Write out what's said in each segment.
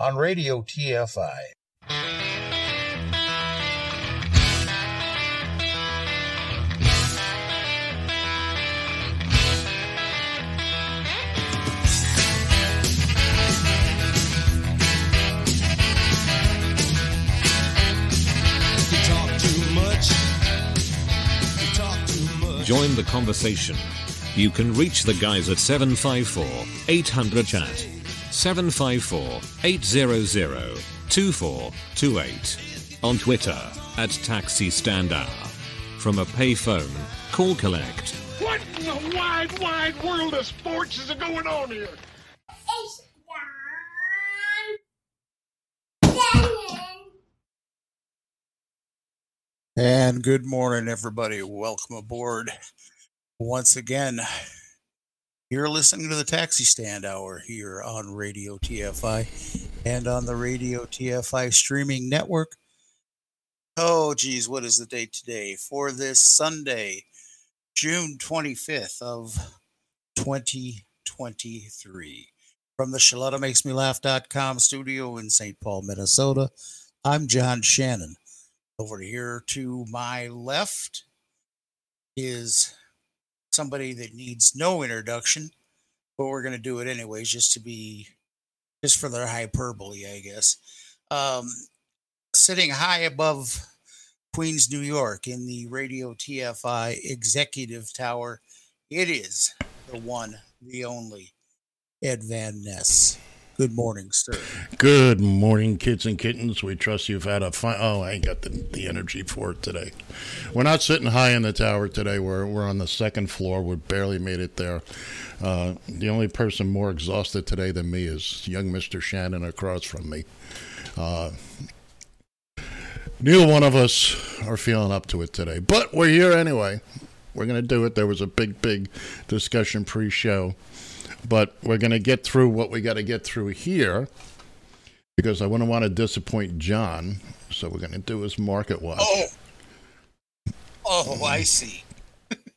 On Radio TFI. Join the conversation. You can reach the guys at 754-800-CHAT, 754-800-2428, on Twitter at Taxi Stand Hour. From a payphone, call collect. What in the wide, wide world of sports is going on here? It's John Shannon. And good morning, everybody. Welcome aboard. Once again, you're listening to the Taxi Stand Hour here on Radio TFI and on the Radio TFI streaming network. Oh, geez, what is the date today? For this Sunday, June 25th of 2023. From the ShalottaMakesMeLaugh.com studio in St. Paul, Minnesota, I'm John Shannon. Over here to my left is somebody that needs no introduction, but we're going to do it anyways, just for their hyperbole, I guess. Sitting high above Queens, New York, in the Radio TFI Executive Tower, it is the one, the only, Ed Van Ness. Good morning, sir. Good morning, kids and kittens. We trust you've had a fun... Oh, I ain't got the energy for it today. We're not sitting high in the tower today. We're on the second floor. We barely made it there. The only person more exhausted today than me is young Mr. Shannon across from me. Neither one of us are feeling up to it today, but we're here anyway. We're going to do it. There was a big discussion pre-show. But we're going to get through what we got to get through here because I wouldn't want to disappoint John. So we're going to do his market watch. Oh, I see.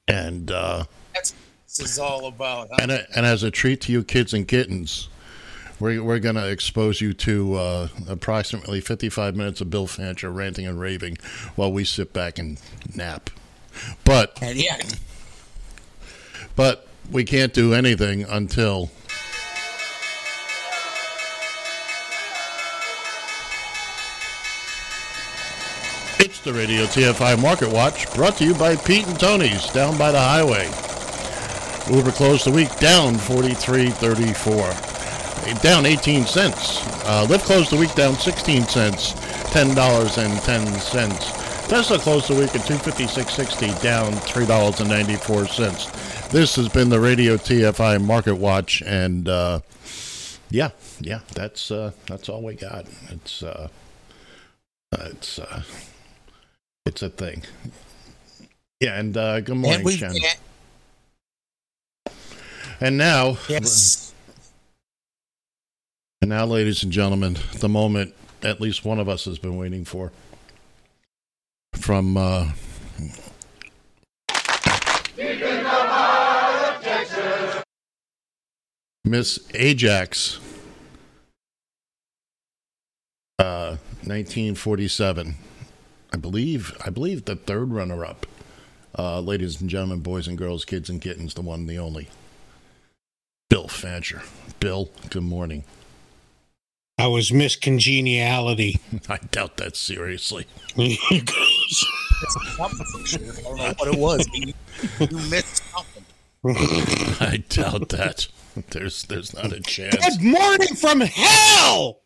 And that's what this is all about. Huh? And as a treat to you kids and kittens, we're going to expose you to approximately 55 minutes of Bill Fancher ranting and raving while we sit back and nap. But we can't do anything until it's the Radio TFI Market Watch, brought to you by Pete and Tony's, down by the highway. Uber closed the week down 43.34, down 18 cents. Lyft closed the week down 16 cents, $10.10. Tesla closed the week at $256.60, down $3.94. This has been the Radio TFI Market Watch, and that's all we got. It's a thing. Yeah, and good morning, Shannon. And now, yes. And now, ladies and gentlemen, the moment at least one of us has been waiting for. From Miss Ajax, 1947, I believe the third runner-up, ladies and gentlemen, boys and girls, kids and kittens, the one, the only, Bill Fancher. Bill, good morning. I was Miss Congeniality. I doubt that seriously. I don't know what it was. You missed something. I doubt that. There's not a chance. Good morning from hell!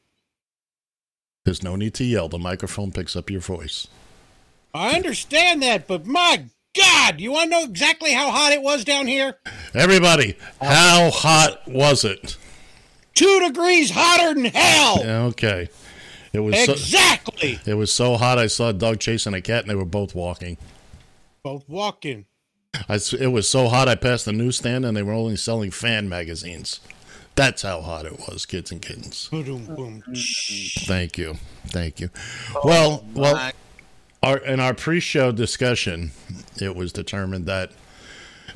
There's no need to yell. The microphone picks up your voice. I understand that, but my God, you want to know exactly how hot it was down here? Everybody, how hot was it? 2 degrees hotter than hell. Okay. It was exactly. It was so hot I saw a dog chasing a cat and they were both walking. It was so hot I passed the newsstand and they were only selling fan magazines. That's how hot it was, kids and kittens. Thank you. Thank you. Oh, well, in our pre-show discussion, it was determined that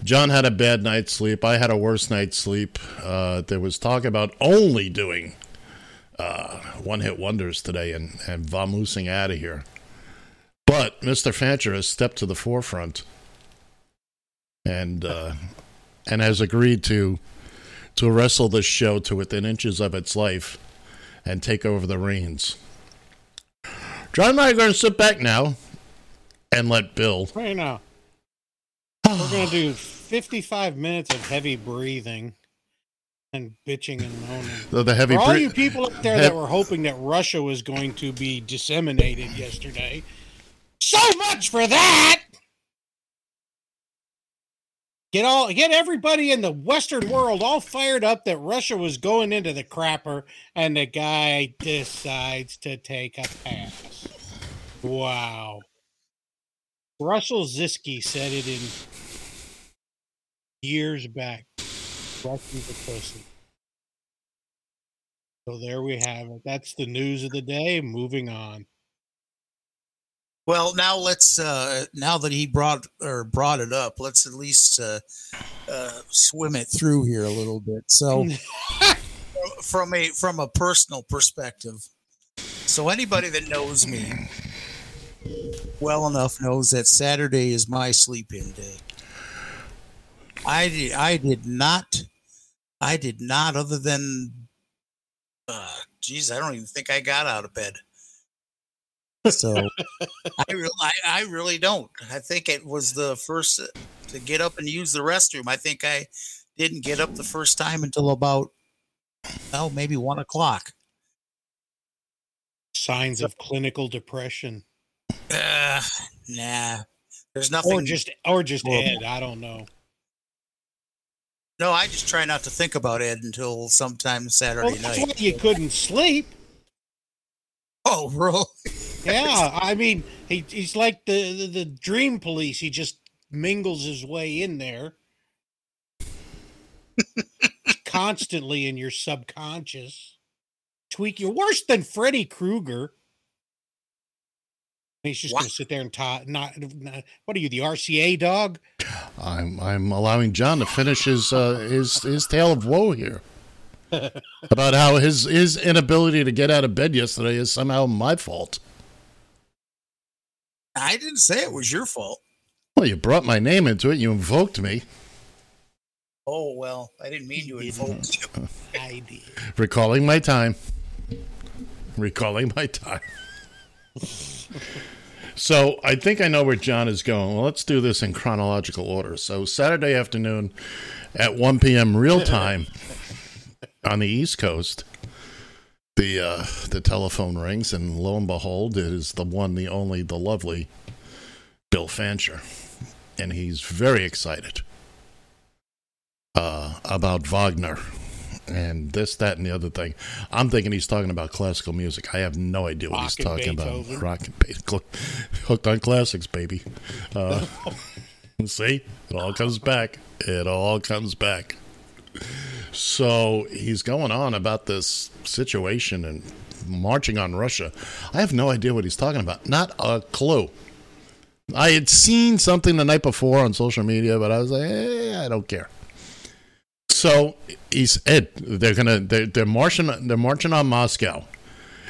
John had a bad night's sleep. I had a worse night's sleep. There was talk about only doing one-hit wonders today and vamoosing out of here. But Mr. Fancher has stepped to the forefront and has agreed to wrestle this show to within inches of its life and take over the reins. John and I are going to sit back now and let Bill... Right now. We're going to do 55 minutes of heavy breathing and bitching and moaning. For all you people up there that were hoping that Russia was going to be disseminated yesterday, so much for that! Get everybody in the Western world all fired up that Russia was going into the crapper, and the guy decides to take a pass. Wow. Russell Zisky said it in years back. Russia's a pussy. So there we have it. That's the news of the day. Moving on. Well, now let's. Now that he brought it up, let's at least swim it through here a little bit. So, from a personal perspective, so anybody that knows me well enough knows that Saturday is my sleep-in day. I did not. Other than, I don't even think I got out of bed. So I really don't. I think it was the first to get up and use the restroom. I think I didn't get up the first time until about, maybe 1 o'clock. Signs of clinical depression. Nah, there's nothing. Or just Ed. I don't know. No, I just try not to think about Ed until sometime Saturday night. That's why you couldn't sleep. Oh, really? Yeah, I mean, he's like the dream police. He just mingles his way in there. Constantly in your subconscious. Tweak you worse than Freddy Krueger. He's just going to sit there and not. What are you, the RCA dog? I'm allowing John to finish his tale of woe here about how his inability to get out of bed yesterday is somehow my fault. I didn't say it was your fault. Well, you brought my name into it. You invoked me. Oh, well, I didn't mean to invoke you. I did. Recalling my time. So I think I know where John is going. Well, let's do this in chronological order. So Saturday afternoon at 1 p.m. real time on the East Coast, the telephone rings, and lo and behold, it is the one, the only, the lovely Bill Fancher. And he's very excited about Wagner and this, that, and the other thing. I'm thinking he's talking about classical music. I have no idea what he's talking about. Rock and Beethoven. Hooked on classics, baby. See? It all comes back. So he's going on about this situation and marching on Russia. I have no idea what he's talking about. Not a clue. I had seen something the night before on social media, but I was like, I don't care. So he's they're marching on Moscow,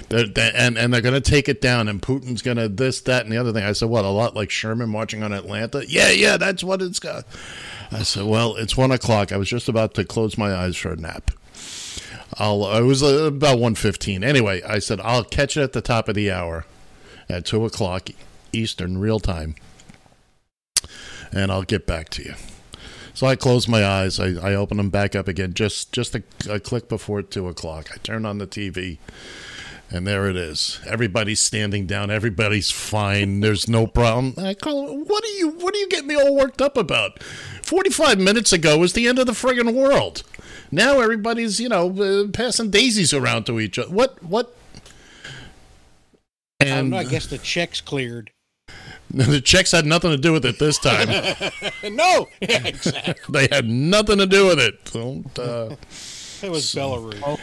they're gonna take it down, and Putin's gonna this, that, and the other thing. I said, what, a lot like Sherman marching on Atlanta? Yeah, that's what it's got. I said, well, it's 1 o'clock. I was just about to close my eyes for a nap. It was about 1:15. Anyway, I said, I'll catch it at the top of the hour at 2 o'clock Eastern real time, and I'll get back to you. So I closed my eyes. I opened them back up again just a click before 2 o'clock. I turned on the TV, and there it is. Everybody's standing down. Everybody's fine. There's no problem. And I call, what are you getting me all worked up about? 45 minutes ago was the end of the friggin' world. Now everybody's, you know, passing daisies around to each other. What? And I don't know, I guess the check's cleared. The checks had nothing to do with it this time. No, yeah, exactly. They had nothing to do with it. Don't, it was Belarus.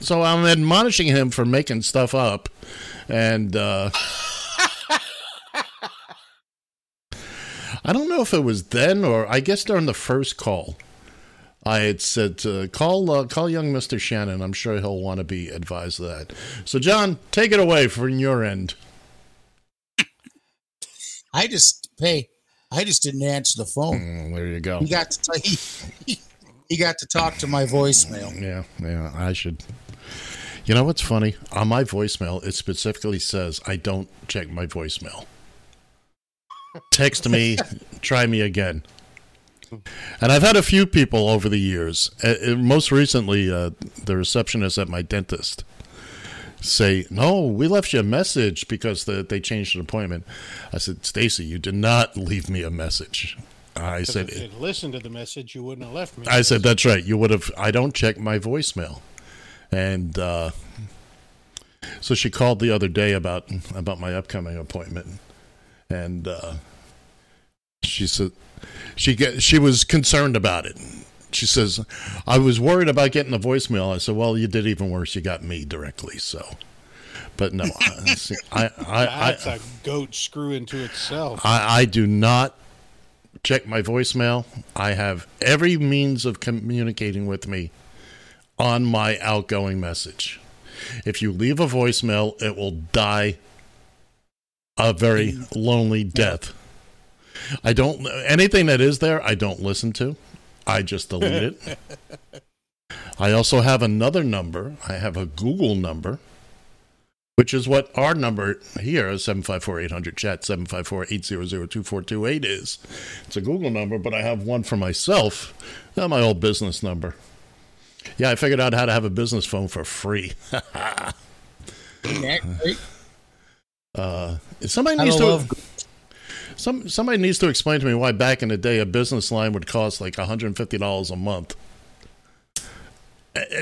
So I'm admonishing him for making stuff up, and I don't know if it was then or I guess during the first call. I had said, call young Mr. Shannon. I'm sure he'll want to be advised of that. So, John, take it away from your end. I just didn't answer the phone. There you go. He got to talk to my voicemail. Yeah, I should. You know what's funny? On my voicemail, it specifically says I don't check my voicemail. Text me, try me again. And I've had a few people over the years, most recently the receptionist at my dentist, say, no, we left you a message because they changed an appointment. I said, Stacy, you did not leave me a message. I said, if you had listened to the message, you wouldn't have left me. I said, that's right. You would have. I don't check my voicemail. And so she called the other day about my upcoming appointment. And she said, she was concerned about it. She says, I was worried about getting a voicemail. I said, well, you did even worse. You got me directly. So, but no, that's a goat screw into itself. I do not check my voicemail. I have every means of communicating with me on my outgoing message. If you leave a voicemail, it will die a very lonely death. I don't, anything that is there, I don't listen to. I just delete it. I also have another number. I have a Google number, which is what our number here, 754-800-CHAT, 754-800-2428 is. It's a Google number, but I have one for myself. That's my old business number. Yeah, I figured out how to have a business phone for free. Isn't that great? Somebody needs to explain to me why back in the day a business line would cost like $150 a month.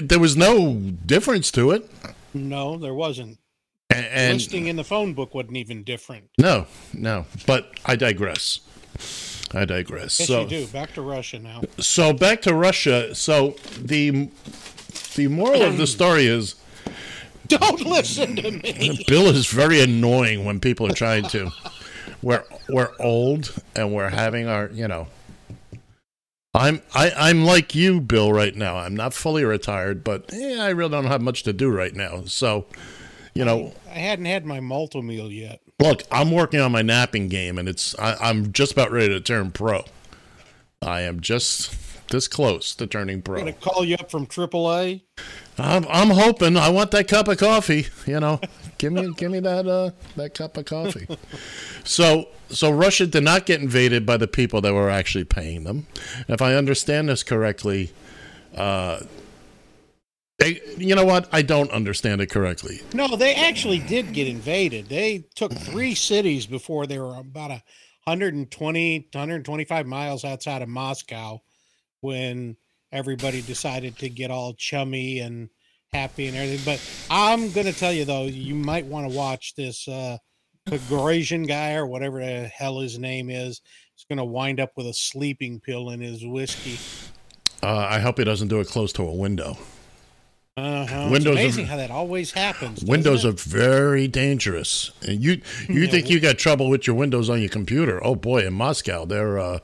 There was no difference to it. No, there wasn't. And listing in the phone book wasn't even different. No. But I digress. Yes, so, you do. Back to Russia now. So back to Russia. So the moral of the story is, don't listen to me. Bill is very annoying when people are trying to. We're old and we're having our, you know, I'm like you, Bill, right now. I'm not fully retired, but I really don't have much to do right now. So, you know, I hadn't had my multi-meal yet. Look, I'm working on my napping game and I'm just about ready to turn pro. I am just this close to turning pro. I'm going to call you up from AAA. I'm hoping. I want that cup of coffee, you know. Give me that cup of coffee. So Russia did not get invaded by the people that were actually paying them. If I understand this correctly, you know what? I don't understand it correctly. No, they actually did get invaded. They took 3 cities before they were about 120 to 125 miles outside of Moscow when everybody decided to get all chummy and happy and everything. But I'm going to tell you, though, you might want to watch this Kagorasian guy or whatever the hell his name is. He's going to wind up with a sleeping pill in his whiskey. I hope he doesn't do it close to a window. Windows, it's amazing how that always happens. Windows are very dangerous. And you think you got trouble with your windows on your computer. Oh, boy, in Moscow, they're...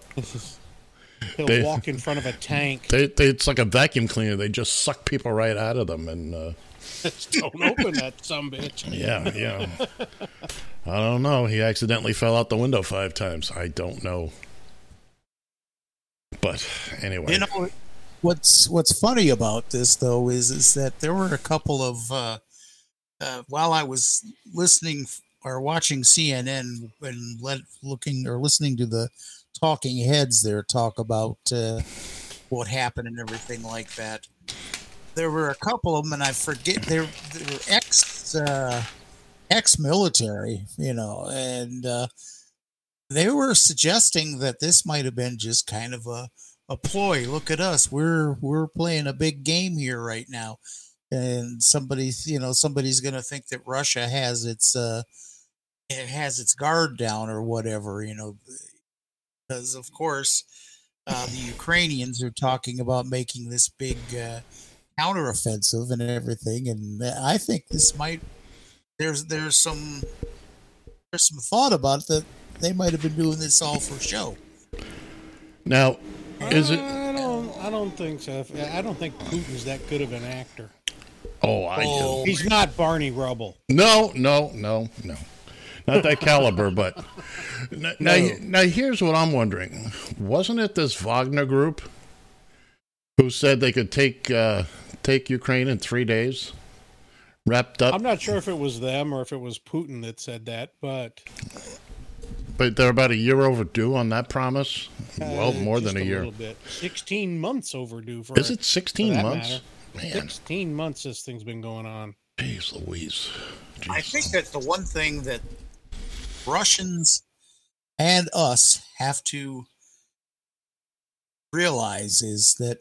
He'll walk in front of a tank. It's like a vacuum cleaner. They just suck people right out of them. And don't open that sumbitch. Yeah. I don't know. He accidentally fell out the window 5 times. I don't know. But anyway. You know, what's funny about this, though, is that there were a couple of, while I was listening or watching CNN and listening to the talking heads there talk about what happened and everything like that. There were a couple of them, and I forget they were ex-military, you know, and they were suggesting that this might have been just kind of a a ploy. Look at us. We're playing a big game here right now. And somebody's going to think that Russia has its guard down or whatever, because of course the Ukrainians are talking about making this big counteroffensive and everything. And I think this there's some thought about it that they might have been doing this all for show. Now, is it? I don't think so. I don't think Putin's that good of an actor. Oh, I do. He's not Barney Rubble. No. Not that caliber, but now here's what I'm wondering. Wasn't it this Wagner group who said they could take Ukraine in 3 days? Wrapped up. I'm not sure if it was them or if it was Putin that said that, but they're about a year overdue on that promise. Well, more than a year. A little bit. 16 months overdue for. Is it 16 months? Matter. Man. 16 months this thing's been going on. Jeez Louise. Jeez. I think that's the one thing that Russians and us have to realize is that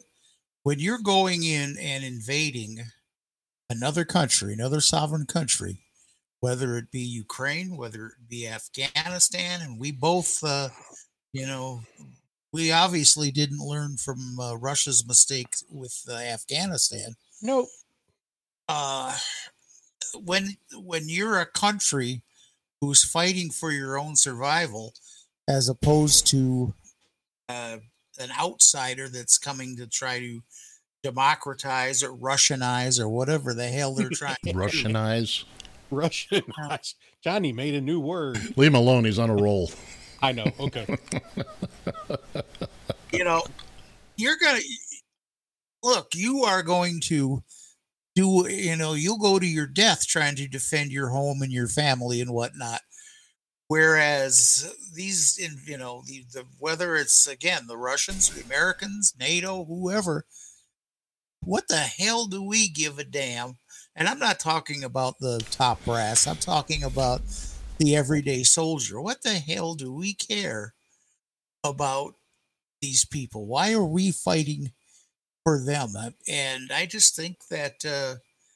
when you're going in and invading another country, another sovereign country, whether it be Ukraine, whether it be Afghanistan, and we both, we obviously didn't learn from Russia's mistake with Afghanistan. Nope. When you're a country who's fighting for your own survival, as opposed to an outsider that's coming to try to democratize or Russianize or whatever the hell they're trying to Russianize. Do. Russianize. Johnny made a new word. Leave him alone. He's on a roll. I know. Okay. You are going to do, you'll go to your death trying to defend your home and your family and whatnot. Whereas these, whether it's, again, the Russians, the Americans, NATO, whoever, what the hell do we give a damn? And I'm not talking about the top brass. I'm talking about the everyday soldier. What the hell do we care about these people? Why are we fighting for them? And I just think that...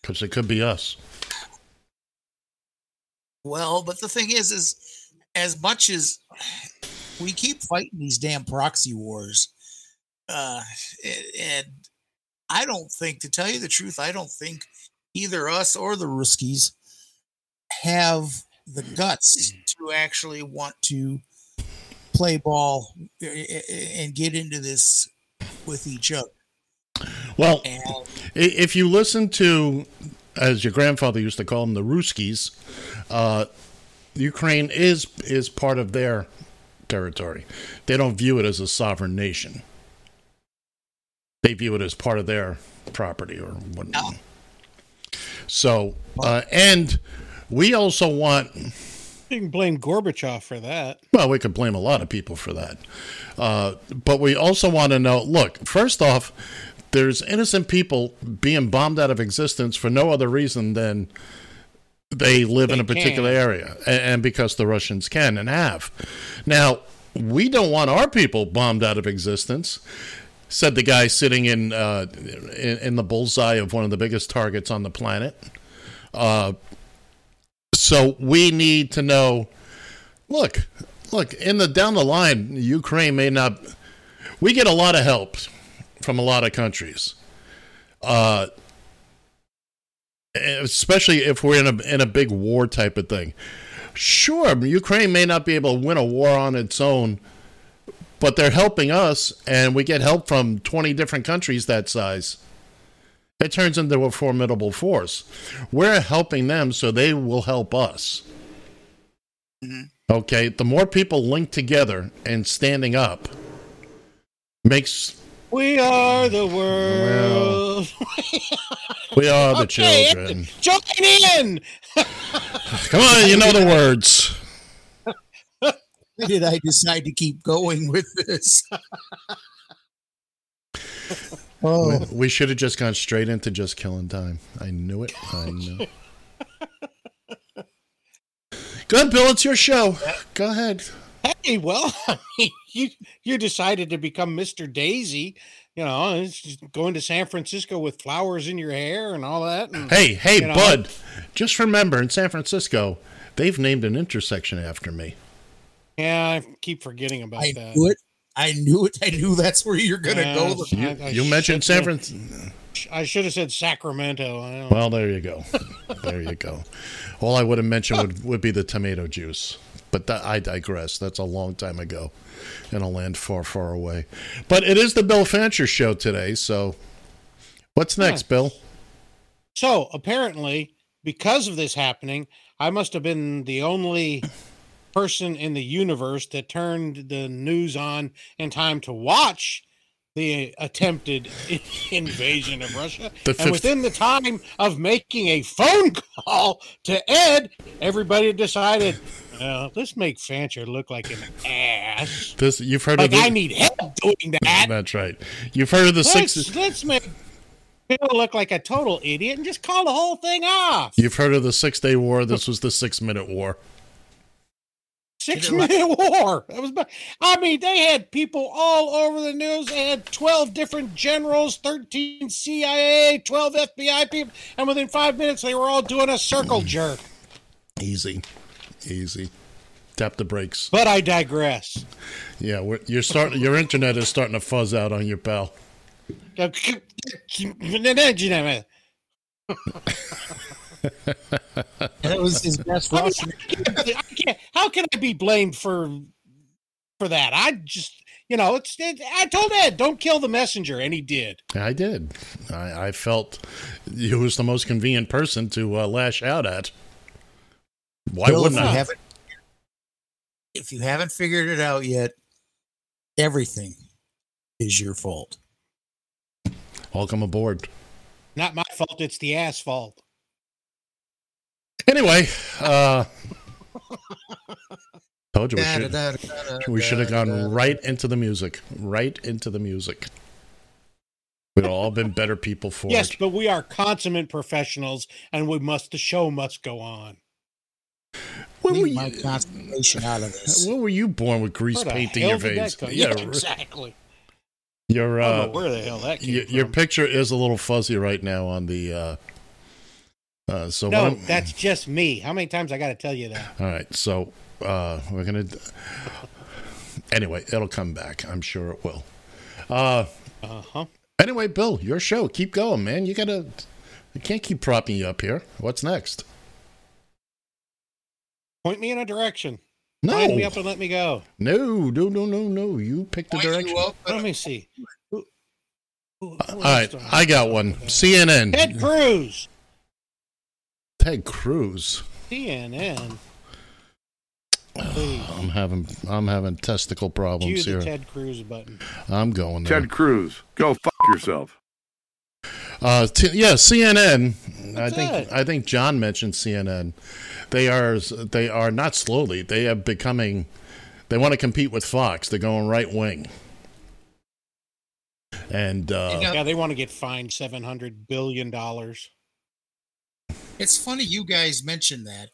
because it could be us. Well, but the thing is as much as we keep fighting these damn proxy wars, and I don't think, to tell you the truth, I don't think either us or the Ruskies have the guts to actually want to play ball and get into this with each other. Well, if you listen to, as your grandfather used to call them, the Ruskies, Ukraine is part of their territory. They don't view it as a sovereign nation. They view it as part of their property or whatnot. So, and we also want... You can blame Gorbachev for that. Well, we could blame a lot of people for that. But we also want to know, look, first off, there's innocent people being bombed out of existence for no other reason than they live in a particular area and because the Russians can and have. Now, we don't want our people bombed out of existence, said the guy sitting in the bullseye of one of the biggest targets on the planet. So we need to know, look, down the line, Ukraine may not... We get a lot of help from a lot of countries. Especially if we're in a big war type of thing. Sure, Ukraine may not be able to win a war on its own, but they're helping us, and we get help from 20 different countries that size. It turns into a formidable force. We're helping them, so they will help us. Okay, the more people linked together and standing up makes... We are the world. We are the children. Join in! Come on, you know the words. Why did I decide to keep going with this? Oh, we should have just gone straight into just killing time. I knew it. I know. Good, Bill. It's your show. Go ahead. Hey, well, you decided to become Mr. Daisy, you know, just going to San Francisco with flowers in your hair and all that. And, hey, you know, bud, just remember in San Francisco, they've named an intersection after me. Yeah, I keep forgetting about that. I knew it. I knew that's where you're going to go. You mentioned San Francisco. I should have said Sacramento. I don't know. There you go. There you go. All I would have mentioned would be the tomato juice. But I digress. That's a long time ago in a land far, far away. But it is the Bill Fancher show today. So what's next, Bill? So apparently, because of this happening, I must have been the only person in the universe that turned the news on in time to watch the attempted invasion of Russia. And within the time of making a phone call to Ed, everybody decided, let's make Fancher look like an ass. You've heard of I need help doing that. That's right. You've heard of the six. Let's make people look like a total idiot and just call the whole thing off. You've heard of the 6-day war. This was the 6-minute war. 6-minute war. That was. I mean, they had people all over the news. They had 12 different generals, 13 CIA, 12 FBI people, and within 5 minutes, they were all doing a circle jerk. Easy. Tap the brakes. But I digress. Yeah, your internet is starting to fuzz out on your pal. That was his best. How can I be blamed for that? I just, you know, I told Ed, don't kill the messenger, and he did. I did. I felt he was the most convenient person to lash out at. Why Bill, wouldn't I? If you haven't figured it out yet, everything is your fault. Welcome aboard. Not my fault. It's the asphalt. Anyway, told you we should have gone right into the music. We'd all been better people for it. Yes, but we are consummate professionals, and the show must go on. When were you born with grease painting your veins? Yeah, exactly. Your I don't know where the hell that came from. Your picture is a little fuzzy right now on the. So that's just me. How many times I got to tell you that? All right. So we're going to. Anyway, it'll come back. I'm sure it will. Anyway, Bill, your show. Keep going, man. I can't keep propping you up here. What's next? Point me in a direction. No. Line me up and let me go. No. You pick the direction. Let me see. All right. I got one. CNN. Ted Cruz. CNN. I'm having testicle problems here. Ted Cruz button. I'm going there. Ted Cruz, go fuck yourself. CNN. I think John mentioned CNN. They are not slowly. They are becoming. They want to compete with Fox. They're going right wing. And they want to get fined $700 billion. It's funny you guys mentioned that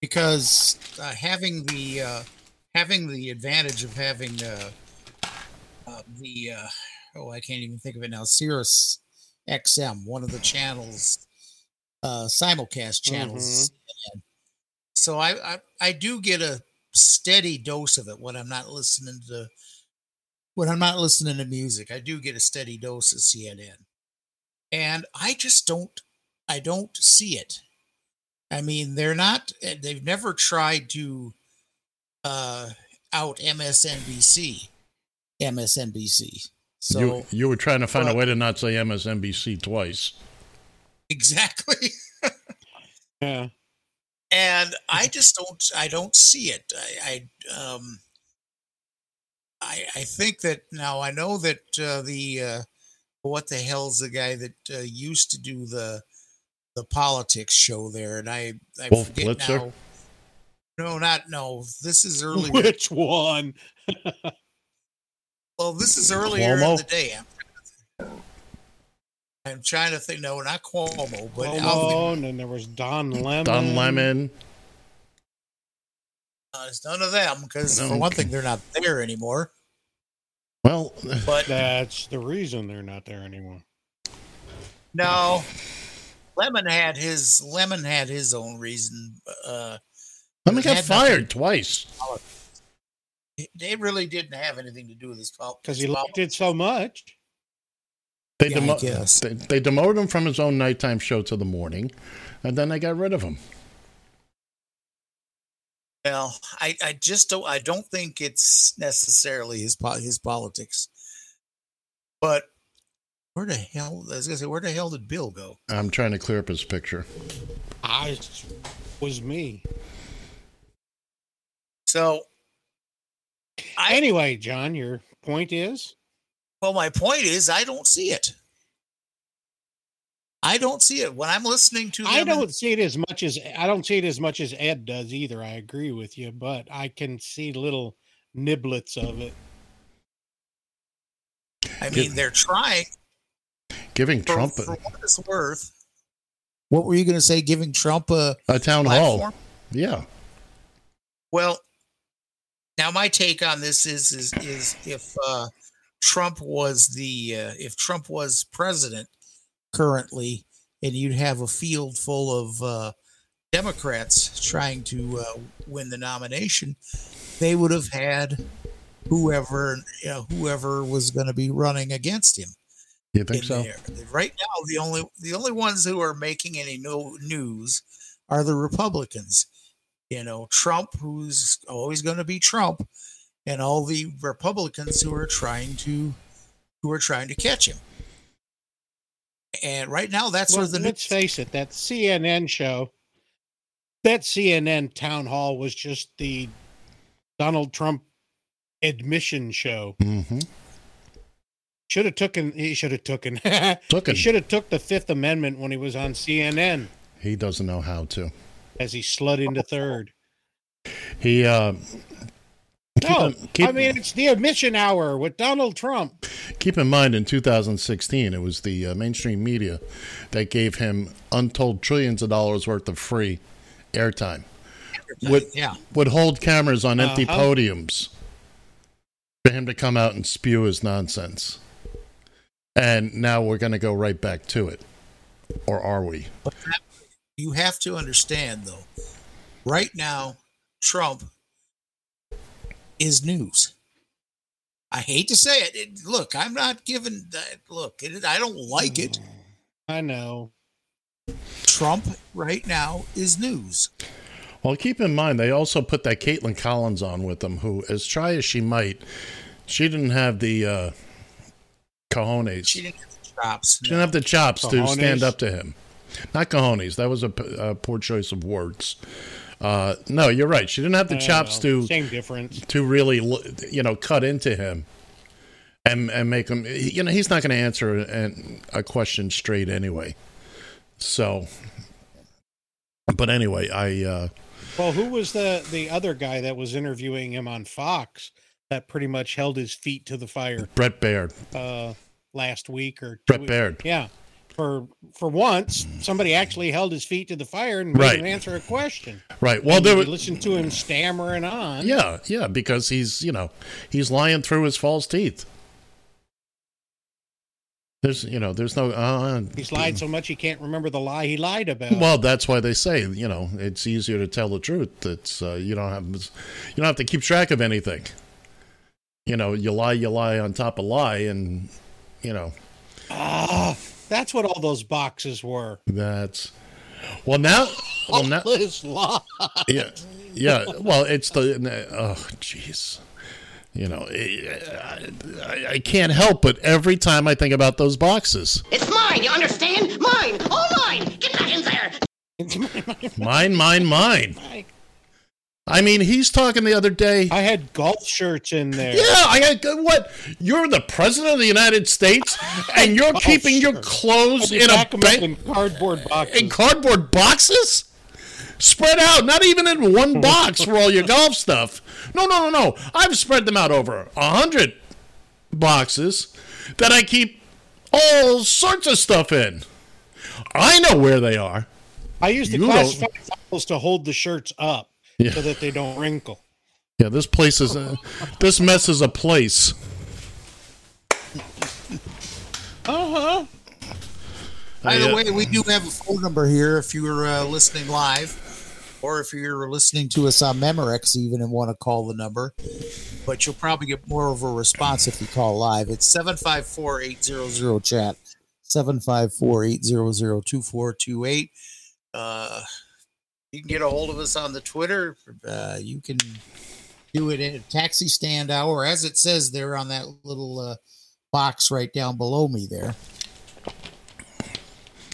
because having the advantage of having I can't even think of it now, Sirius XM, one of the channels, simulcast channels. Mm-hmm. So I do get a steady dose of it when I'm not listening to music. I do get a steady dose of CNN, and I just don't. I don't see it. I mean, they've never tried to out MSNBC. So you were trying to find a way to not say MSNBC twice. Exactly. Yeah. And I just don't see it. I think that now I know that what the hell's the guy that used to do the politics show there, and I Wolf forget Blitzer? Now. No. This is earlier. Which one? Well, this is earlier Cuomo? In the day. I'm trying to think. No, not Cuomo, but Cuomo, and then there was Don Lemon. It's none of them because, for one thing, they're not there anymore. Well, but that's the reason they're not there anymore. No, Lemon had his own reason. Lemon got fired twice. They really didn't have anything to do with this problem because he liked it so much. They demoted him from his own nighttime show to the morning, and then they got rid of him. Well, I don't think it's necessarily his politics, but where the hell did Bill go? I'm trying to clear up his picture. It was me. So, anyway, John, your point is? Well, my point is I don't see it. I don't see it when I'm listening to them. I don't see it as much as Ed does either. I agree with you, but I can see little niblets of it. I mean, they're trying. Giving Trump for what it's worth. What were you going to say? Giving Trump a town platform? Hall? Yeah. Well, now my take on this is if Trump was president currently, and you'd have a field full of Democrats trying to win the nomination, they would have had whoever was going to be running against him. You think so? There. Right now, the only ones who are making any news are the Republicans. You know, Trump, who's always going to be Trump, and all the Republicans who are trying to catch him. And right now, that's where the news. Let's face it, that CNN town hall was just the Donald Trump admission show. Mm-hmm. He should have took the Fifth Amendment when he was on CNN. He doesn't know how to. As he slid into third. It's the admission hour with Donald Trump. Keep in mind, in 2016, it was the mainstream media that gave him untold trillions of dollars worth of free airtime. Would hold cameras on empty podiums for him to come out and spew his nonsense. And now we're going to go right back to it. Or are we? You have to understand, though, right now, Trump is news. I hate to say it. I'm not giving that. Look, I don't like it. I know. Trump right now is news. Well, keep in mind, they also put that Caitlin Collins on with them, who, as try as she might, she didn't have the cojones. She didn't have the chops. She didn't have the chops to stand up to him. Not cojones. That was a poor choice of words. No, you're right. She didn't have the chops to really, cut into him and make him, he's not going to answer a question straight anyway. So, but anyway, well, who was the other guy that was interviewing him on Fox that pretty much held his feet to the fire? Brett Baird. Last week or 2 weeks. Baird. Yeah. For once, somebody actually held his feet to the fire and made him answer a question. Right. Well, and you listened to him stammering on. Yeah, yeah, because he's lying through his false teeth. There's no. He's lied so much he can't remember the lie he lied about. Well, that's why they say it's easier to tell the truth. It's you don't have to keep track of anything. You lie on top of lie, and that's what all those boxes were. Well now. Yeah. Well, it's the. Oh, jeez. I can't help but every time I think about those boxes. It's mine. You understand? Mine. All mine. Get back in there. It's mine. I mean, he's talking the other day. I had golf shirts in there. Yeah, I had what? You're the president of the United States, and you're keeping your clothes in cardboard boxes. In cardboard boxes, spread out, not even in one box for all your golf stuff. No. I've spread them out over 100 boxes that I keep all sorts of stuff in. I know where they are. I use the classified files to hold the shirts up. Yeah. So that they don't wrinkle. Yeah, this place is this mess is a place. Uh-huh. By the way, we do have a phone number here if you're listening live, or if you're listening to us on Memorex even and want to call the number. But you'll probably get more of a response if you call live. It's 754-800-CHAT, 754-800-2428. You can get a hold of us on the Twitter. You can do it in a taxi stand hour, as it says there on that little box right down below me there.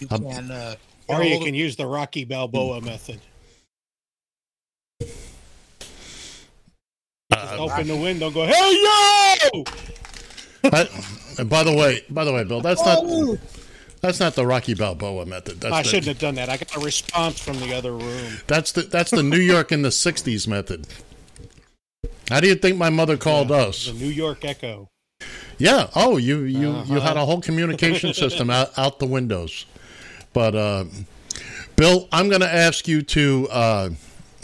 You can, or you can use the Rocky Balboa method. Just open the window, go, hey yo! By the way, Bill, that's not the Rocky Balboa method. I shouldn't have done that. I got a response from the other room. That's the New York in the '60s method. How do you think my mother called us? The New York Echo. Yeah. Oh, you had a whole communication system out the windows. But Bill, I'm going to ask you to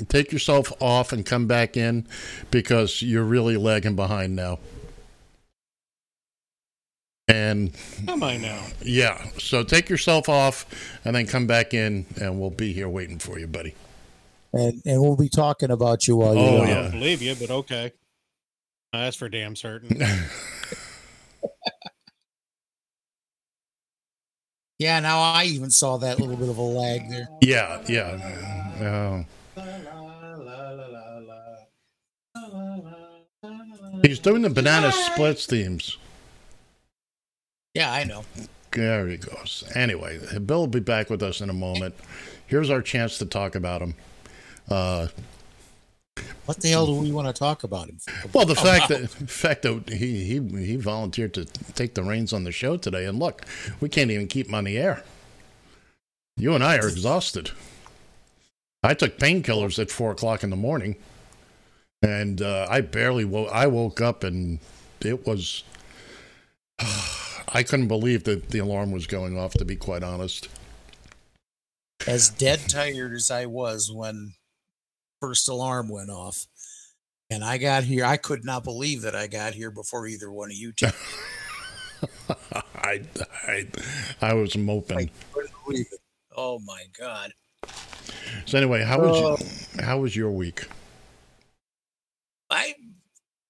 take yourself off and come back in because you're really lagging behind now. And am I now? Yeah. So take yourself off and then come back in, and we'll be here waiting for you, buddy. And we'll be talking about you while you're I don't believe you, but okay. That's for damn certain. Yeah, now I even saw that little bit of a lag there. Yeah, yeah. He's doing the Banana Splits themes. Yeah, I know. There he goes. Anyway, Bill will be back with us in a moment. Here's our chance to talk about him. What the hell do we want to talk about him? Well, the fact that he volunteered to take the reins on the show today, and look, we can't even keep him on the air. You and I are exhausted. I took painkillers at 4:00 in the morning, and I barely woke. I woke up, and it was. I couldn't believe that the alarm was going off. To be quite honest, as dead tired as I was when first alarm went off, and I got here, I could not believe that I got here before either one of you two. I was moping. I couldn't believe it. Oh my God. So anyway, how was your week?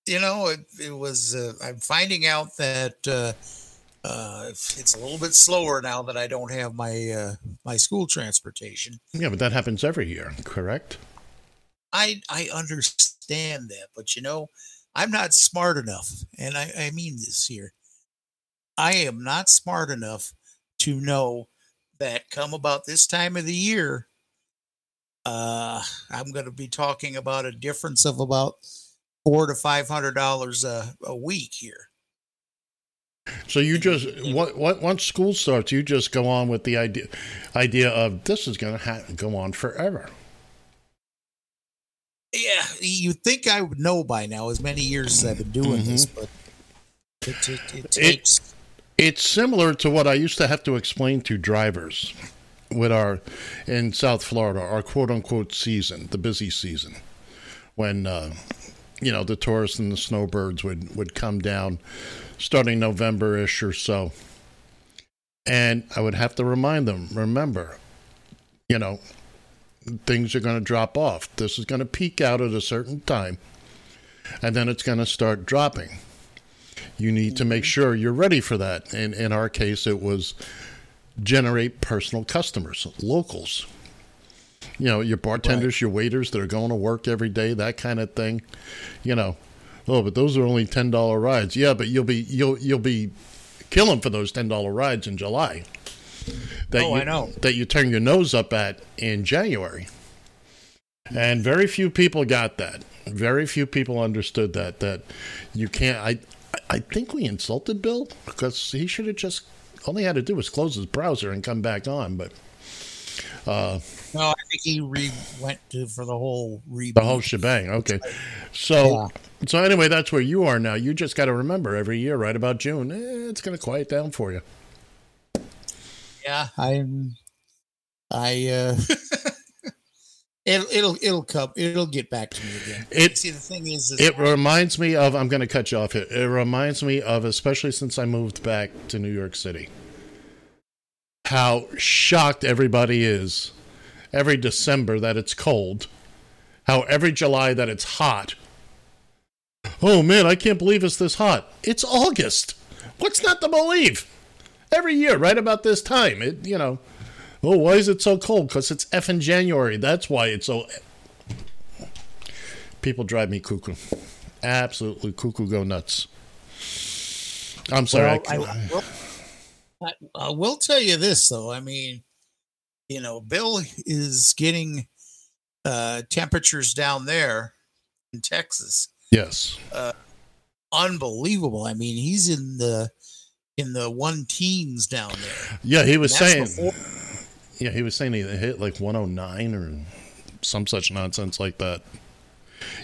It was I'm finding out that it's a little bit slower now that I don't have my my school transportation. Yeah, but that happens every year, correct? I understand that, but I'm not smart enough, and I mean this here. I am not smart enough to know that come about this time of the year, I'm going to be talking about a difference of about $400 to $500 a week here. So you just once school starts, you just go on with the idea of this is going to go on forever. Yeah, you think I would know by now, as many years as I've been doing this, but it takes. It's similar to what I used to have to explain to drivers with in South Florida, our quote unquote season, the busy season, when the tourists and the snowbirds would come down starting November-ish or so. And I would have to remind them, remember, things are going to drop off. This is going to peak out at a certain time, and then it's going to start dropping. You need to make sure you're ready for that. And in our case, it was generate personal customers, locals. Your bartenders, right. Your waiters that are going to work every day, that kind of thing. But those are only $10 rides. Yeah, but you'll be killing for those $10 rides in July. I know. That you turn your nose up at in January. And very few people got that. Very few people understood that you can't. I think we insulted Bill because he should have just only had to do was close his browser and come back on. But no, I think he went to for the whole reboot. The whole shebang. Okay, so anyway, that's where you are now. You just got to remember every year, right about June, it's going to quiet down for you. Yeah, I It'll get back to me again. See, the thing is it reminds me of, I'm going to cut you off here. It reminds me of, especially since I moved back to New York City, how shocked everybody is every December that it's cold, how every July that it's hot. Oh man, I can't believe it's this hot. It's August. What's not to believe? Every year, right about this time, oh, why is it so cold? Because it's effing January. That's why it's so... People drive me cuckoo. Absolutely cuckoo go nuts. I'm sorry. Well, I will tell you this, though. I mean, Bill is getting temperatures down there in Texas. Yes. Unbelievable. I mean, he's in the one teens down there. Yeah, he was saying... Yeah, he was saying he hit like 109 or some such nonsense like that.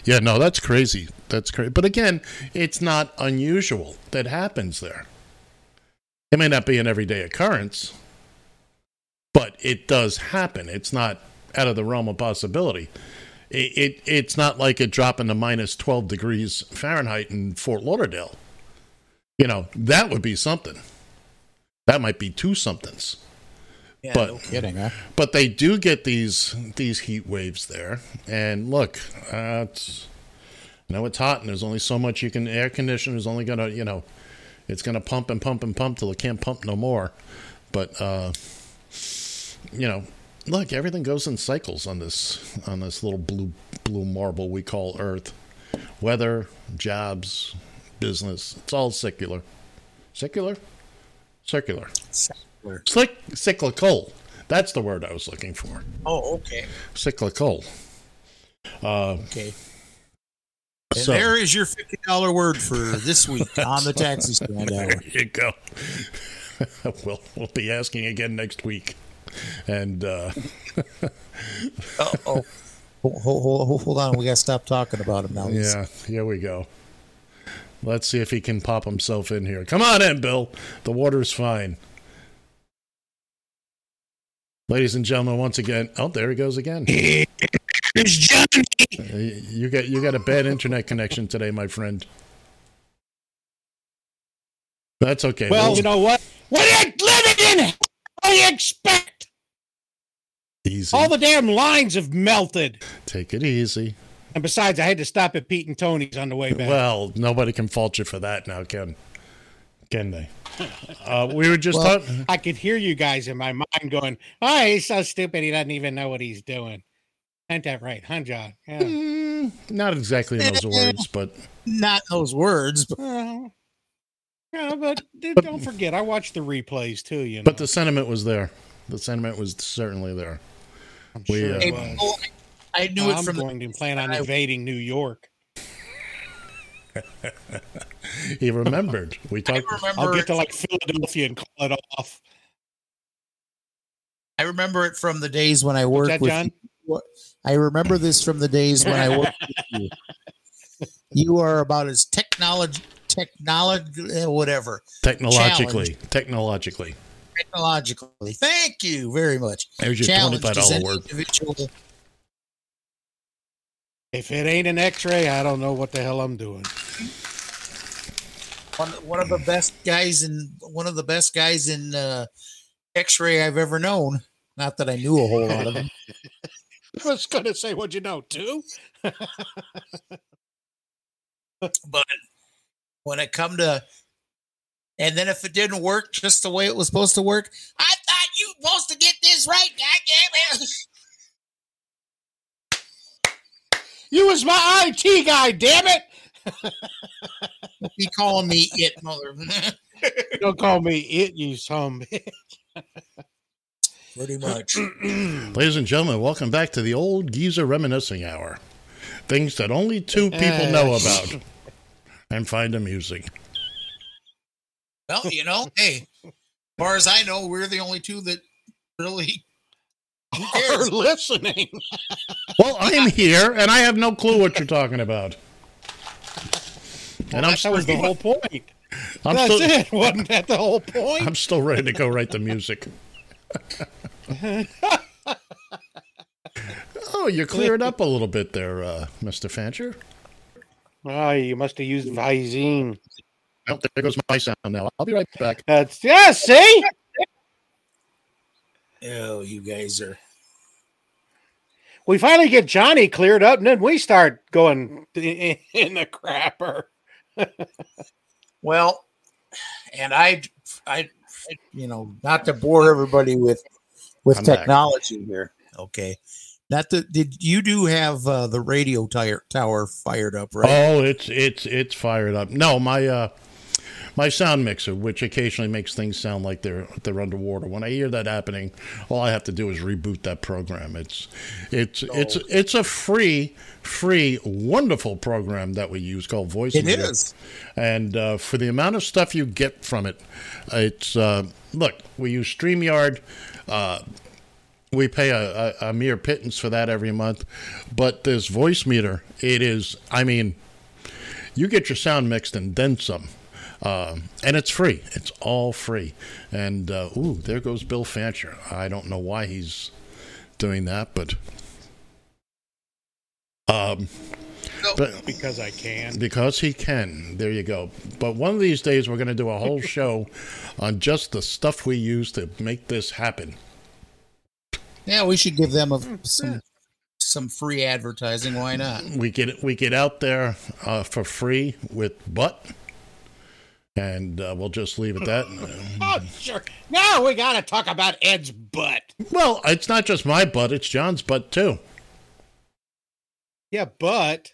Yeah, no, that's crazy. That's crazy. But again, it's not unusual that happens there. It may not be an everyday occurrence, but it does happen. It's not out of the realm of possibility. It's not like it dropping to minus 12 degrees Fahrenheit in Fort Lauderdale. That would be something. That might be two somethings. Yeah, but no kidding, huh? But they do get these heat waves there, and look, it's hot, and there's only so much you can air condition. There's only gonna it's gonna pump and pump and pump till it can't pump no more. But look, everything goes in cycles on this little blue marble we call Earth. Weather, jobs, business, it's all secular, circular. Cyclical. That's the word I was looking for. Oh, okay. Cyclical. Okay. And so, there is your $50 word for this week on the Taxi Stand Hour. There you go. We'll be asking again next week. And oh, hold on. We got to stop talking about him now. Yeah, here we go. Let's see if he can pop himself in here. Come on in, Bill. The water's fine. Ladies and gentlemen, once again, oh, there he goes again. It's Johnny. You got a bad internet connection today, my friend. That's okay. Well, you know what? What are you living in? What do you expect? Easy. All the damn lines have melted. Take it easy. And besides, I had to stop at Pete and Tony's on the way back. Well, nobody can fault you for that now, Can they? We were just talking. I could hear you guys in my mind going, "Oh, he's so stupid. He doesn't even know what he's doing." Ain't that right, huh, John? Yeah. Not exactly in those words, but not those words. But... But don't forget, I watched the replays too. But the sentiment was there. The sentiment was certainly there. Sure it was. I knew it from. I'm going to plan on invading New York. He remembered. We talked. I'll get to Philadelphia and call it off. I remember it from the days when I worked with John? You. I remember this from the days when I worked with you. You are about as technologically. Thank you very much. There's your $25 word. If it ain't an X-ray, I don't know what the hell I'm doing. One of the best guys in X-ray I've ever known. Not that I knew a whole lot of them. I was going to say, what'd you know, two? But when it come to, and then if it didn't work just the way it was supposed to work, I thought you were supposed to get this right. Goddamn it. You was my IT guy, damn it! You calling me it, mother? Don't call me it, you son of a bitch. Pretty much. Ladies and gentlemen, welcome back to the old Geezer Reminiscing Hour. Things that only two people know about and find amusing. Well, hey, as far as I know, we're the only two that really... You're listening. Well, I'm here, and I have no clue what you're talking about. And that was the whole point. That's it. Wasn't that the whole point? I'm still ready to go write the music. know, you cleared up a little bit there, Mr. Fancher. Ah, you must have used Visine. Oh, there goes my sound now. I'll be right back. That's, yeah, see? Oh, you guys are... We finally get Johnny cleared up, and then we start going in the crapper. Well, and I, you know, not to bore everybody with technology here. Okay. Not the did you do have the radio tower fired up, right? Oh, it's fired up. No, my sound mixer, which occasionally makes things sound like they're underwater. When I hear that happening, all I have to do is reboot that program. It's a free wonderful program that we use called VoiceMeeter. It is, and for the amount of stuff you get from it, it's look. We use StreamYard. We pay a mere pittance for that every month. But this VoiceMeeter, it is, I mean, you get your sound mixed and then some. And it's free. It's all free. And, ooh, there goes Bill Fancher. I don't know why he's doing that, but... But because I can. Because he can. There you go. But one of these days, we're going to do a whole show on just the stuff we use to make this happen. Yeah, we should give them some free advertising. Why not? We get out there for free with butt, and we'll just leave it at that. Oh, sure. Now we got to talk about Ed's butt. Well, it's not just my butt; it's John's butt too. Yeah, but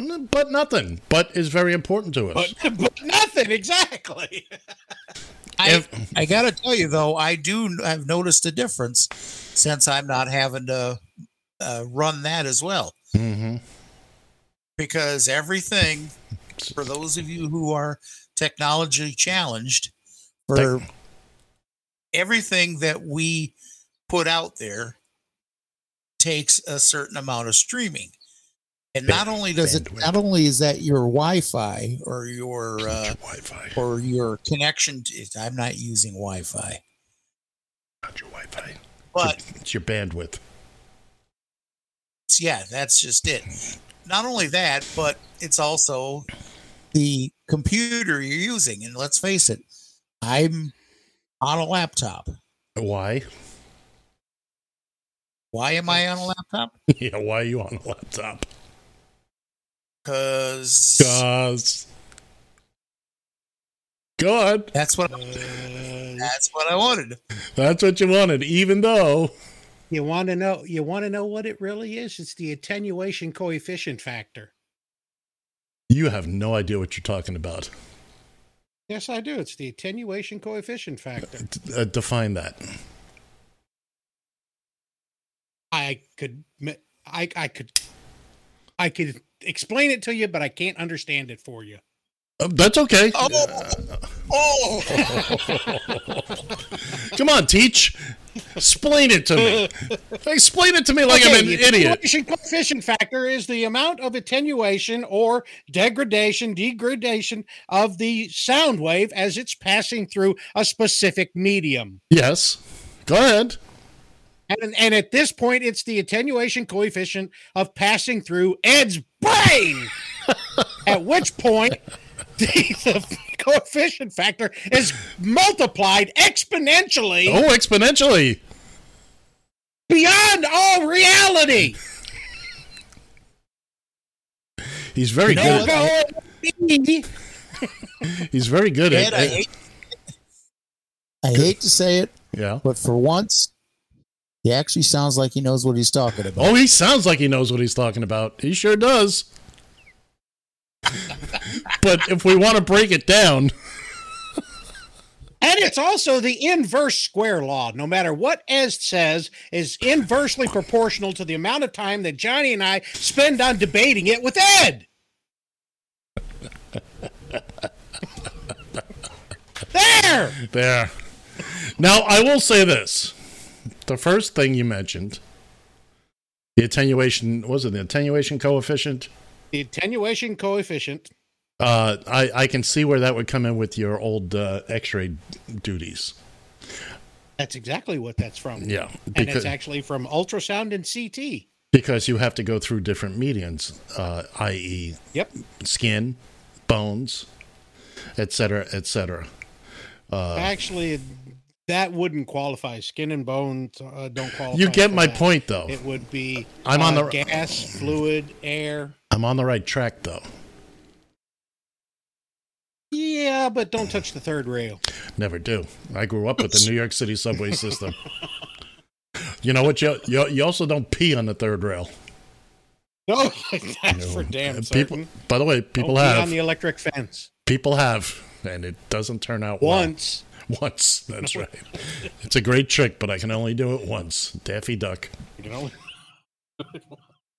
nothing. Butt is very important to us. But nothing exactly. I gotta tell you though, I've noticed a difference since I'm not having to run that as well, mm-hmm. because everything, for those of you who are technology challenged, for everything that we put out there takes a certain amount of streaming, and not only is that your Wi-Fi or your Wi-Fi or your connection to, I'm not using Wi-Fi. Not your Wi-Fi. But it's your bandwidth. Yeah, that's just it. Not only that, but it's also the computer you're using. And let's face it, I'm on a laptop. Why? Why am I on a laptop? Yeah, why are you on a laptop? Because. God. That's what I wanted. That's what you wanted, even though you want to know what it really is. It's the attenuation coefficient factor. You have no idea what you're talking about. Yes, I do. It's the attenuation coefficient factor. Define that. I could explain it to you, but I can't understand it for you. That's okay. Oh. Come on, teach. Explain it to me. Explain it to me like I'm an idiot. The attenuation coefficient factor is the amount of attenuation or degradation of the sound wave as it's passing through a specific medium. Yes. Go ahead. And at this point, it's the attenuation coefficient of passing through Ed's brain. At which point... the coefficient factor is multiplied exponentially. Oh, exponentially. Beyond all reality. He's very good. He's very good at it. I hate to say it, yeah, but for once, he actually sounds like he knows what he's talking about. Oh, he sounds like he knows what he's talking about. He sure does. But if we want to break it down. And it's also the inverse square law. No matter what Ed says is inversely proportional to the amount of time that Johnny and I spend on debating it with Ed. There. Now, I will say this. The first thing you mentioned, the attenuation coefficient? The attenuation coefficient. I can see where that would come in with your old X-ray duties. That's exactly what that's from. Yeah. And it's actually from ultrasound and CT. Because you have to go through different medians, i.e. skin, bones, et cetera, et cetera. Actually, that wouldn't qualify. Skin and bones don't qualify. You get my point, though. It would be gas, fluid, air. I'm on the right track, though. Yeah, but don't touch the third rail. Never do. I grew up with the New York City subway system. You know what? You also don't pee on the third rail. No, that's for damn certain. By the way, people don't have pee on the electric fence. People have, and it doesn't turn out once. Well. Once, that's right. It's a great trick, but I can only do it once. Daffy Duck. You can only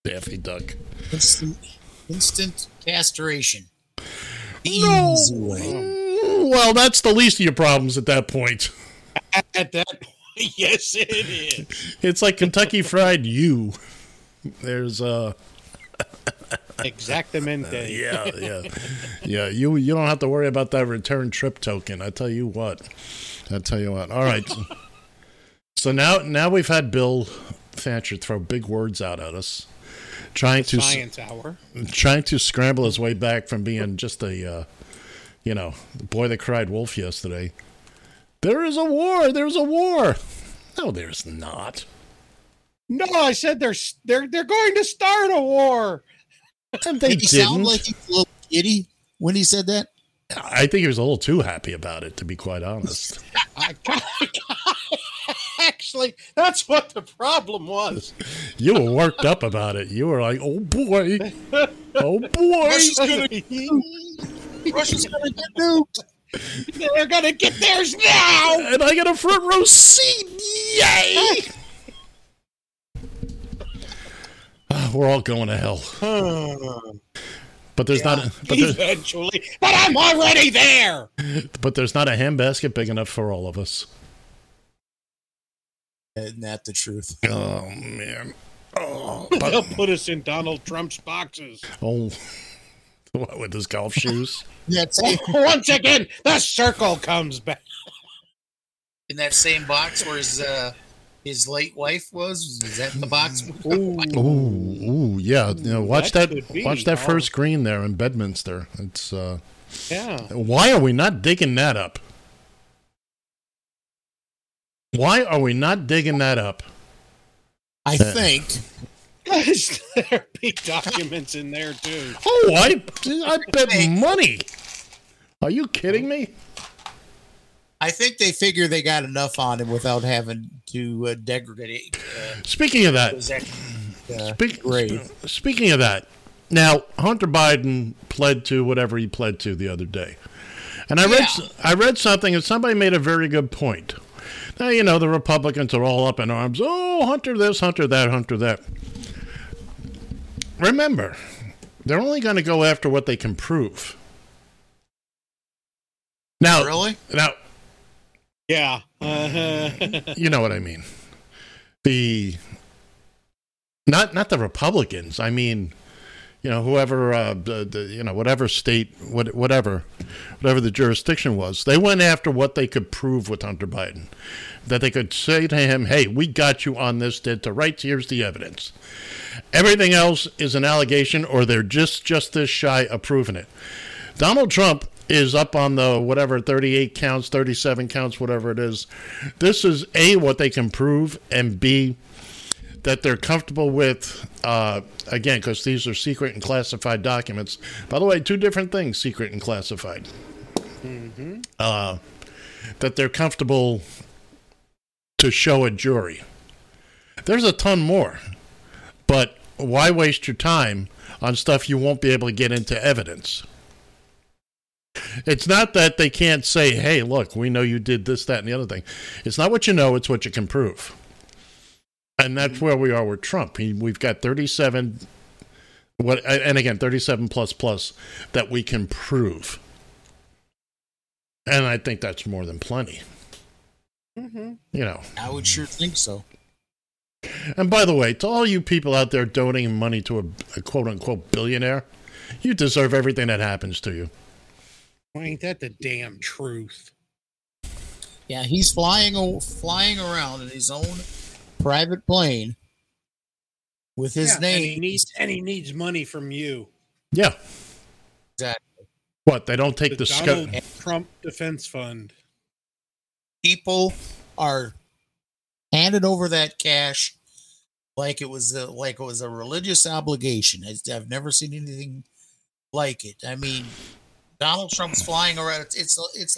Daffy Duck. Instant castration. No. Well, that's the least of your problems at that point. At that point, yes, it is. It's like Kentucky Fried You. There's Exactamente. Yeah. You don't have to worry about that return trip token. I tell you what. All right. So now we've had Bill Fancher throw big words out at us. Trying to scramble his way back from being just a, the boy that cried wolf yesterday. There's a war. No, there's not. No, I said they're going to start a war. And they didn't. Sound like he was a little giddy when he said that? I think he was a little too happy about it, to be quite honest. Actually, that's what the problem was. You were worked up about it. You were like, oh boy. Russia's gonna get nuked. They're gonna get theirs now. And I got a front row seat. Yay! We're all going to hell. But there's not. Eventually, but I'm already there. But there's not a handbasket big enough for all of us. Isn't that the truth? Oh, man. They'll put us in Donald Trump's boxes. Oh, what, with his golf shoes? Once again, the circle comes back. In that same box where his late wife was that the box? Ooh, yeah. Watch that. Watch that first green there in Bedminster. It's Why are we not digging that up? Why are we not digging that up? I think there'd be documents in there too. Oh, I bet money. Are you kidding me? I think they figure they got enough on him without having to degrade. Speaking of that, speaking of that, now Hunter Biden pled to whatever he pled to the other day, and I read something and somebody made a very good point. Now, the Republicans are all up in arms. Oh, Hunter this, Hunter that, Hunter that. Remember, they're only going to go after what they can prove. Now, really? Now, yeah. You know what I mean. The not the Republicans. I mean, whoever, whatever state, whatever the jurisdiction was, they went after what they could prove with Hunter Biden, that they could say to him, "Hey, we got you on this, dead to rights. Here's the evidence." Everything else is an allegation, or they're just this shy of proving it. Donald Trump is up on the whatever 38 counts, 37 counts, whatever it is. This is A, what they can prove, and B, that they're comfortable with, again, because these are secret and classified documents. By the way, two different things, secret and classified. Mm-hmm. That they're comfortable to show a jury. There's a ton more, but why waste your time on stuff you won't be able to get into evidence? It's not that they can't say, hey, look, we know you did this, that, and the other thing. It's not what you know, it's what you can prove. And that's where we are with Trump. We've got 37, and again, 37 plus that we can prove. And I think that's more than plenty. Mm-hmm. I would sure think so. And by the way, to all you people out there donating money to a quote-unquote billionaire, you deserve everything that happens to you. Well, ain't that the damn truth? Yeah, he's flying around in his own private plane with his name. And he needs money from you. Yeah. Exactly. What, they don't take the Trump Defense Fund. People are handed over that cash like it was a religious obligation. I've never seen anything like it. I mean, Donald Trump's flying around. It's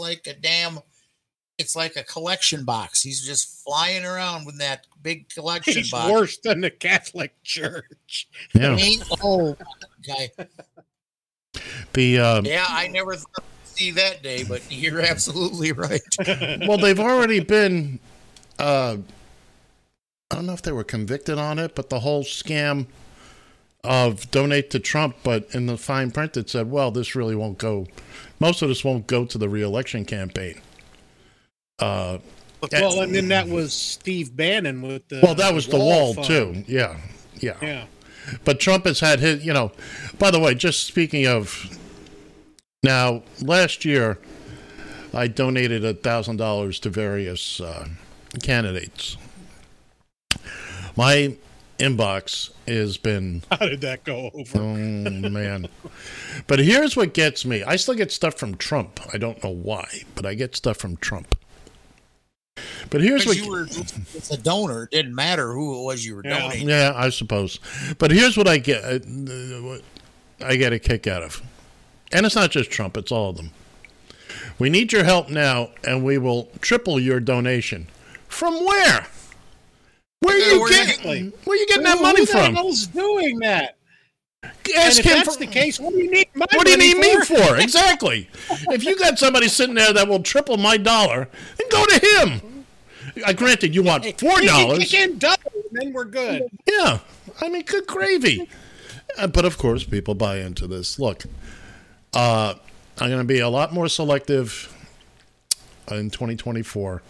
like a collection box. He's just flying around with that big collection box. He's worse than the Catholic Church. Yeah. I mean, okay. I never thought I'd see that day, but you're absolutely right. Well, they've already been. I don't know if they were convicted on it, but the whole scam of donate to Trump, but in the fine print it said, well, this really won't go. Most of this won't go to the reelection campaign. Well, and then that was Steve Bannon with the. Well, that was the wall too. Yeah, yeah, yeah. But Trump has had his. You know, by the way, just speaking of. Now, last year, I donated $1,000 to various candidates. My inbox has been... How did that go over? Oh, man. But here's what gets me. I still get stuff from Trump. I don't know why, but I get stuff from Trump. But here's what... It's a donor. It didn't matter who it was you were donating. Yeah, I suppose. But here's what I get. I get a kick out of. And it's not just Trump. It's all of them. We need your help now, and we will triple your donation. From where? Where are you getting that money from? Who the hell's doing that? Ask him. If that's the case, what do you need my money for? What do you need me for? Exactly. If you got somebody sitting there that will triple my dollar, then go to him. Granted, you want $4. You can double, then we're good. Yeah. I mean, good gravy. But, of course, people buy into this. Look, I'm going to be a lot more selective in 2024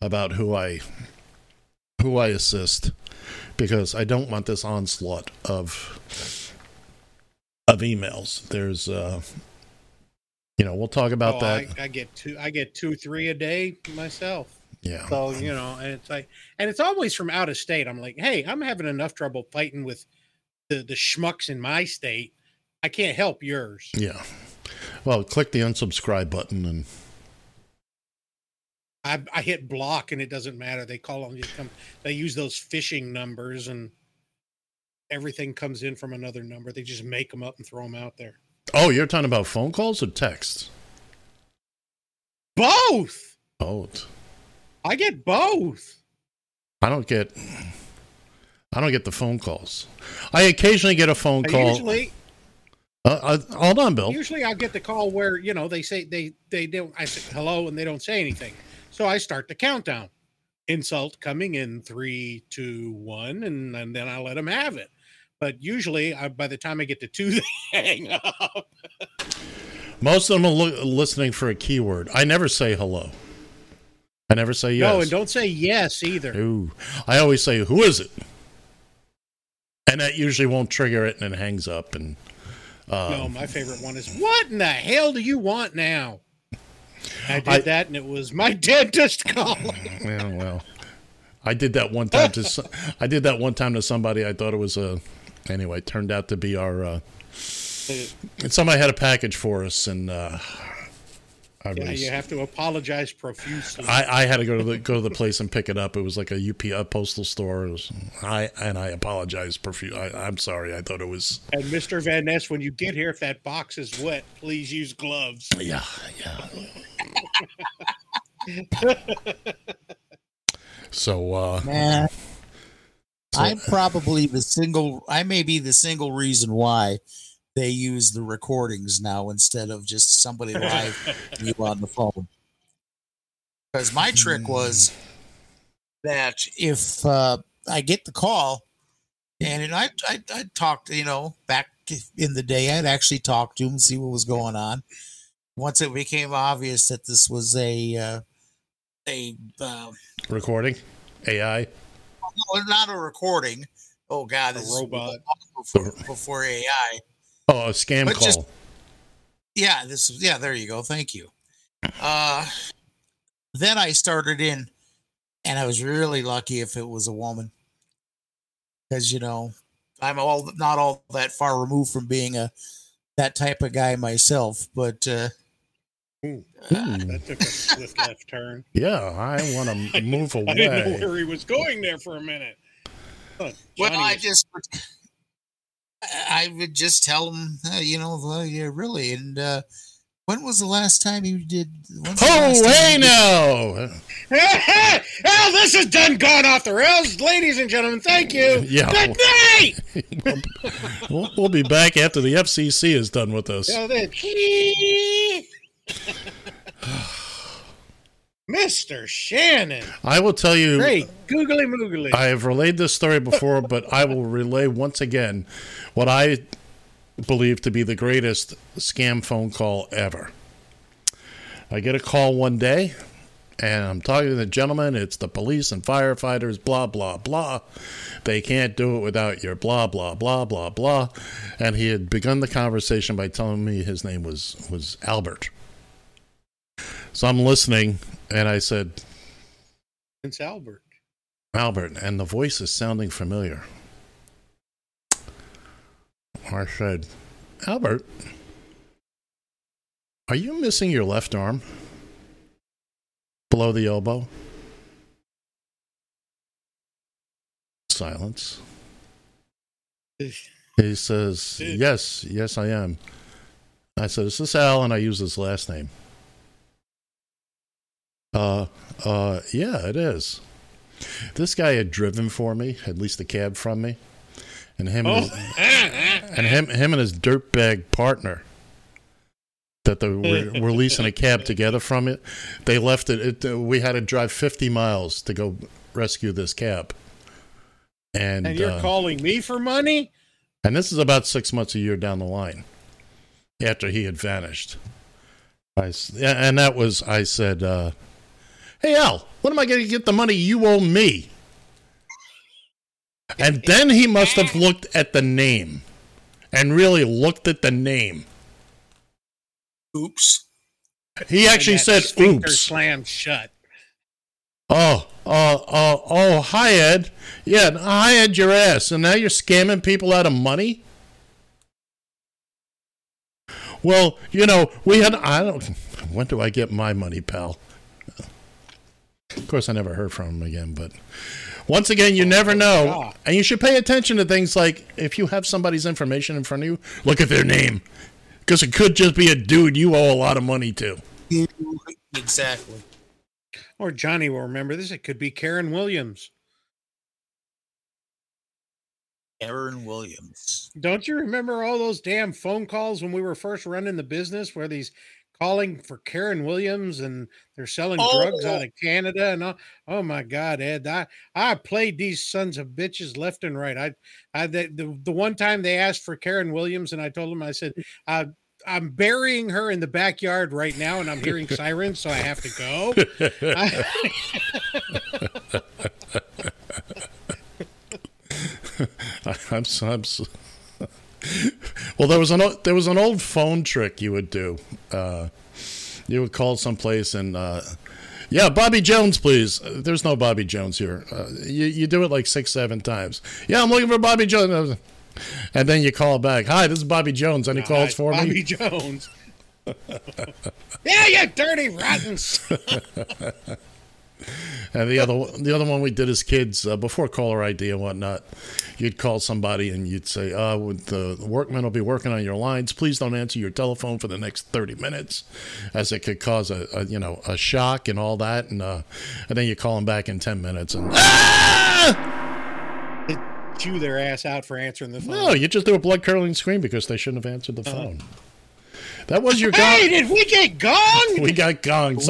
about who I assist, because I don't want this onslaught of emails. There's, we'll talk about that. I get 2-3 a day myself. Yeah. So, and it's like, and it's always from out of state. I'm like, hey, I'm having enough trouble fighting with the schmucks in my state. I can't help yours. Yeah. Well, click the unsubscribe button and. I hit block and it doesn't matter. They call them. They use those phishing numbers and everything comes in from another number. They just make them up and throw them out there. Oh, you're talking about phone calls or texts? Both. I get both. I don't get the phone calls. I occasionally get a phone call. Hold on, Bill. Usually I'll get the call where, they say they don't. I say hello and they don't say anything. So I start the countdown. Insult coming in 3, 2, 1, and then I let them have it. But usually, by the time I get to 2, they hang up. Most of them are listening for a keyword. I never say hello. I never say yes. No, and don't say yes either. Ooh. I always say, who is it? And that usually won't trigger it, and it hangs up. And no, my favorite one is, what in the hell do you want now? I did that, and it was my dentist calling. Yeah, well, I did that one time to somebody. I thought it was anyway. It turned out to be our. And somebody had a package for us, and you have to apologize profusely. I had to go to the place and pick it up. It was like a UPS postal store. I apologized profusely. I'm sorry. I thought it was. And Mr. Van Ness, when you get here, if that box is wet, please use gloves. Yeah. So I may be the single reason why they use the recordings now instead of just somebody live you on the phone, because my trick was that if I get the call and I talked, back in the day, I'd actually talk to him, see what was going on. Once it became obvious that this was a recording, AI. No, not a recording. Oh God, this a robot before AI. Oh, a scam call. There you go. Thank you. Then I started in, and I was really lucky if it was a woman. because, you know, I'm not all that far removed from being that type of guy myself, but that took a swift left turn. Yeah, I want to move away. I didn't know where he was going there for a minute. Huh, well, I would just tell him, you know, well, yeah, really. And when was the last time you did? Oh, hey, no. Well, this has done gone off the rails. Ladies and gentlemen, thank you. Yeah. Good night. We'll be back after the FCC is done with us. Mr. Shannon. I will tell you. Great. Googly moogly. I have relayed this story before, but I will relay once again what I believed to be the greatest scam phone call ever. I get a call one day, and I'm talking to the gentleman. It's the police and firefighters, blah, blah, blah. They can't do it without your blah, blah, blah, blah, blah. And he had begun the conversation by telling me his name was Albert. So I'm listening, and I said, it's Albert. Albert, and the voice is sounding familiar. I said, Albert, are you missing your left arm? Below the elbow? Silence. He says, yes, I am. I said, is this Al? And I use his last name. Yeah, it is. This guy had driven for me, at least a cab from me, and him and his dirtbag partner that they were leasing a cab together from it. They left it. We had to drive 50 miles to go rescue this cab. And you're calling me for money? And this is about 6 months, a year down the line after he had vanished. I said, hey, Al, when am I going to get the money you owe me? And then he must have looked at the name and really looked at the name. Oops. He actually said, oops. Slam shut. Oh, hi, Ed. Yeah, hi, Ed, your ass. And now you're scamming people out of money? Well, you know, when do I get my money, pal? Of course, I never heard from him again, but once again, you never know. God. And you should pay attention to things like if you have somebody's information in front of you, look at their name, because it could just be a dude you owe a lot of money to. Exactly. Or Johnny will remember this. It could be Karen Williams. Karen Williams. Don't you remember all those damn phone calls when we were first running the business where these calling for Karen Williams and they're selling drugs out of Canada and all? Oh my God, Ed, I played these sons of bitches left and right. The one time they asked for Karen Williams and I told them, I said, I'm burying her in the backyard right now and I'm hearing sirens, so I have to go. I'm so. Well, there was an old phone trick you would do. You would call someplace and, yeah, Bobby Jones, please. There's no Bobby Jones here. You do it like 6-7 times. Yeah, I'm looking for Bobby Jones. And then you call back. Hi, this is Bobby Jones. Any calls for Bobby me? Bobby Jones. Yeah, you dirty rottens. And the other one we did as kids, before caller ID and whatnot, you'd call somebody and you'd say, the workmen will be working on your lines. Please don't answer your telephone for the next 30 minutes, as it could cause a shock and all that. And then you call them back in 10 minutes and they chew their ass out for answering the phone. No, you just do a blood-curdling scream because they shouldn't have answered the phone. That was your gong. Hey, did we get gonged? We got gonged.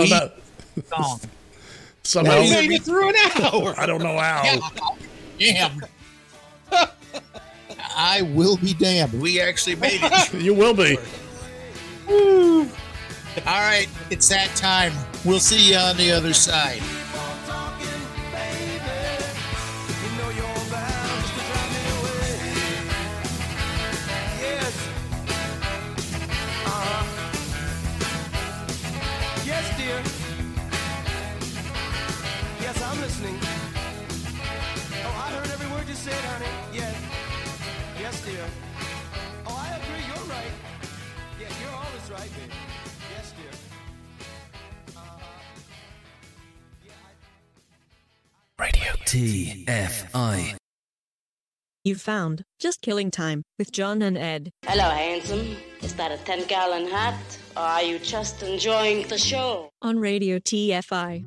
Somehow we made it through an hour. I don't know how. Damn. I will be damned. We actually made it. You will be. All right. It's that time. We'll see you on the other side. Listening. Oh, I heard every word you said, honey. TFI. You've found Just Killing Time with John and Ed. Hello, handsome. Is that a 10-gallon hat? Or are you just enjoying the show? On Radio TFI.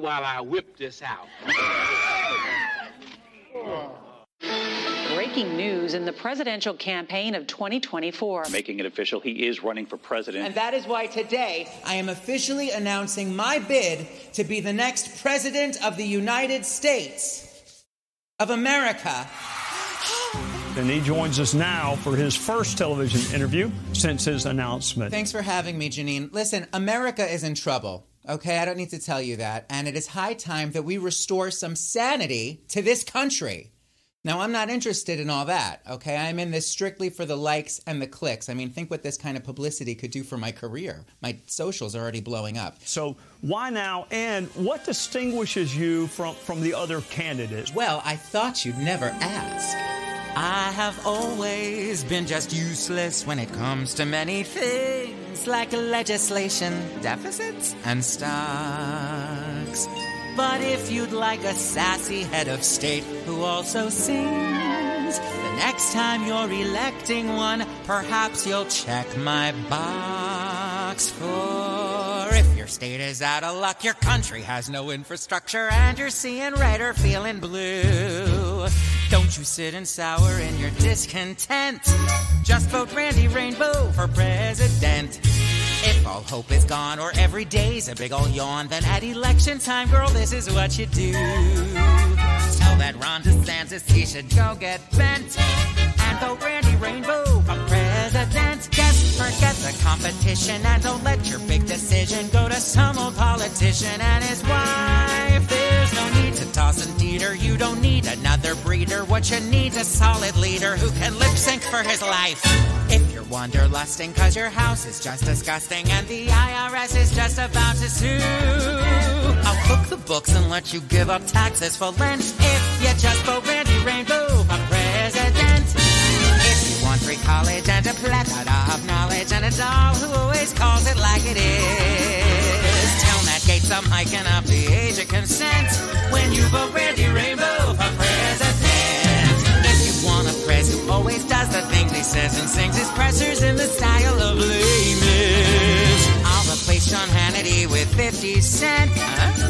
While I whip this out. Breaking news in the presidential campaign of 2024. Making it official, he is running for president. And that is why today I am officially announcing my bid to be the next president of the United States of America. And he joins us now for his first television interview since his announcement. Thanks for having me, Janine. Listen, America is in trouble. Okay, I don't need to tell you that. And it is high time that we restore some sanity to this country. Now, I'm not interested in all that, okay? I'm in this strictly for the likes and the clicks. I mean, think what this kind of publicity could do for my career. My socials are already blowing up. So why now? And what distinguishes you from the other candidates? Well, I thought you'd never ask. I have always been just useless when it comes to many things. Like legislation, deficits, and stocks. But if you'd like a sassy head of state who also sings, the next time you're electing one, perhaps you'll check my box. For if your state is out of luck, your country has no infrastructure, and you're seeing red or feeling blue, don't you sit and sour in your discontent. Just vote Brandy Rainbow for president. If all hope is gone or every day's a big ol' yawn, then at election time, girl, this is what you do. Tell that Ron DeSantis he should go get bent and vote Brandy Rainbow for president. Just forget the competition and don't let your big decision go to some old politician and his wife. There's no need to toss and teeter. You don't need another breeder. What you need is a solid leader who can lip sync for his life. If you're wanderlusting cause your house is just disgusting and the IRS is just about to sue, I'll cook the books and let you give up taxes for Lent if you just vote Randy Rainbow for president. If you want free college and a plethora of knowledge and a doll who always calls it like it is, tell Matt Gaetz I'm hiking up the age of consent when you vote Randy Rainbow for president. If you want a press who always does the things he says and sings his pressers in the style of lameness, I'll replace John Hannity with 50 Cent.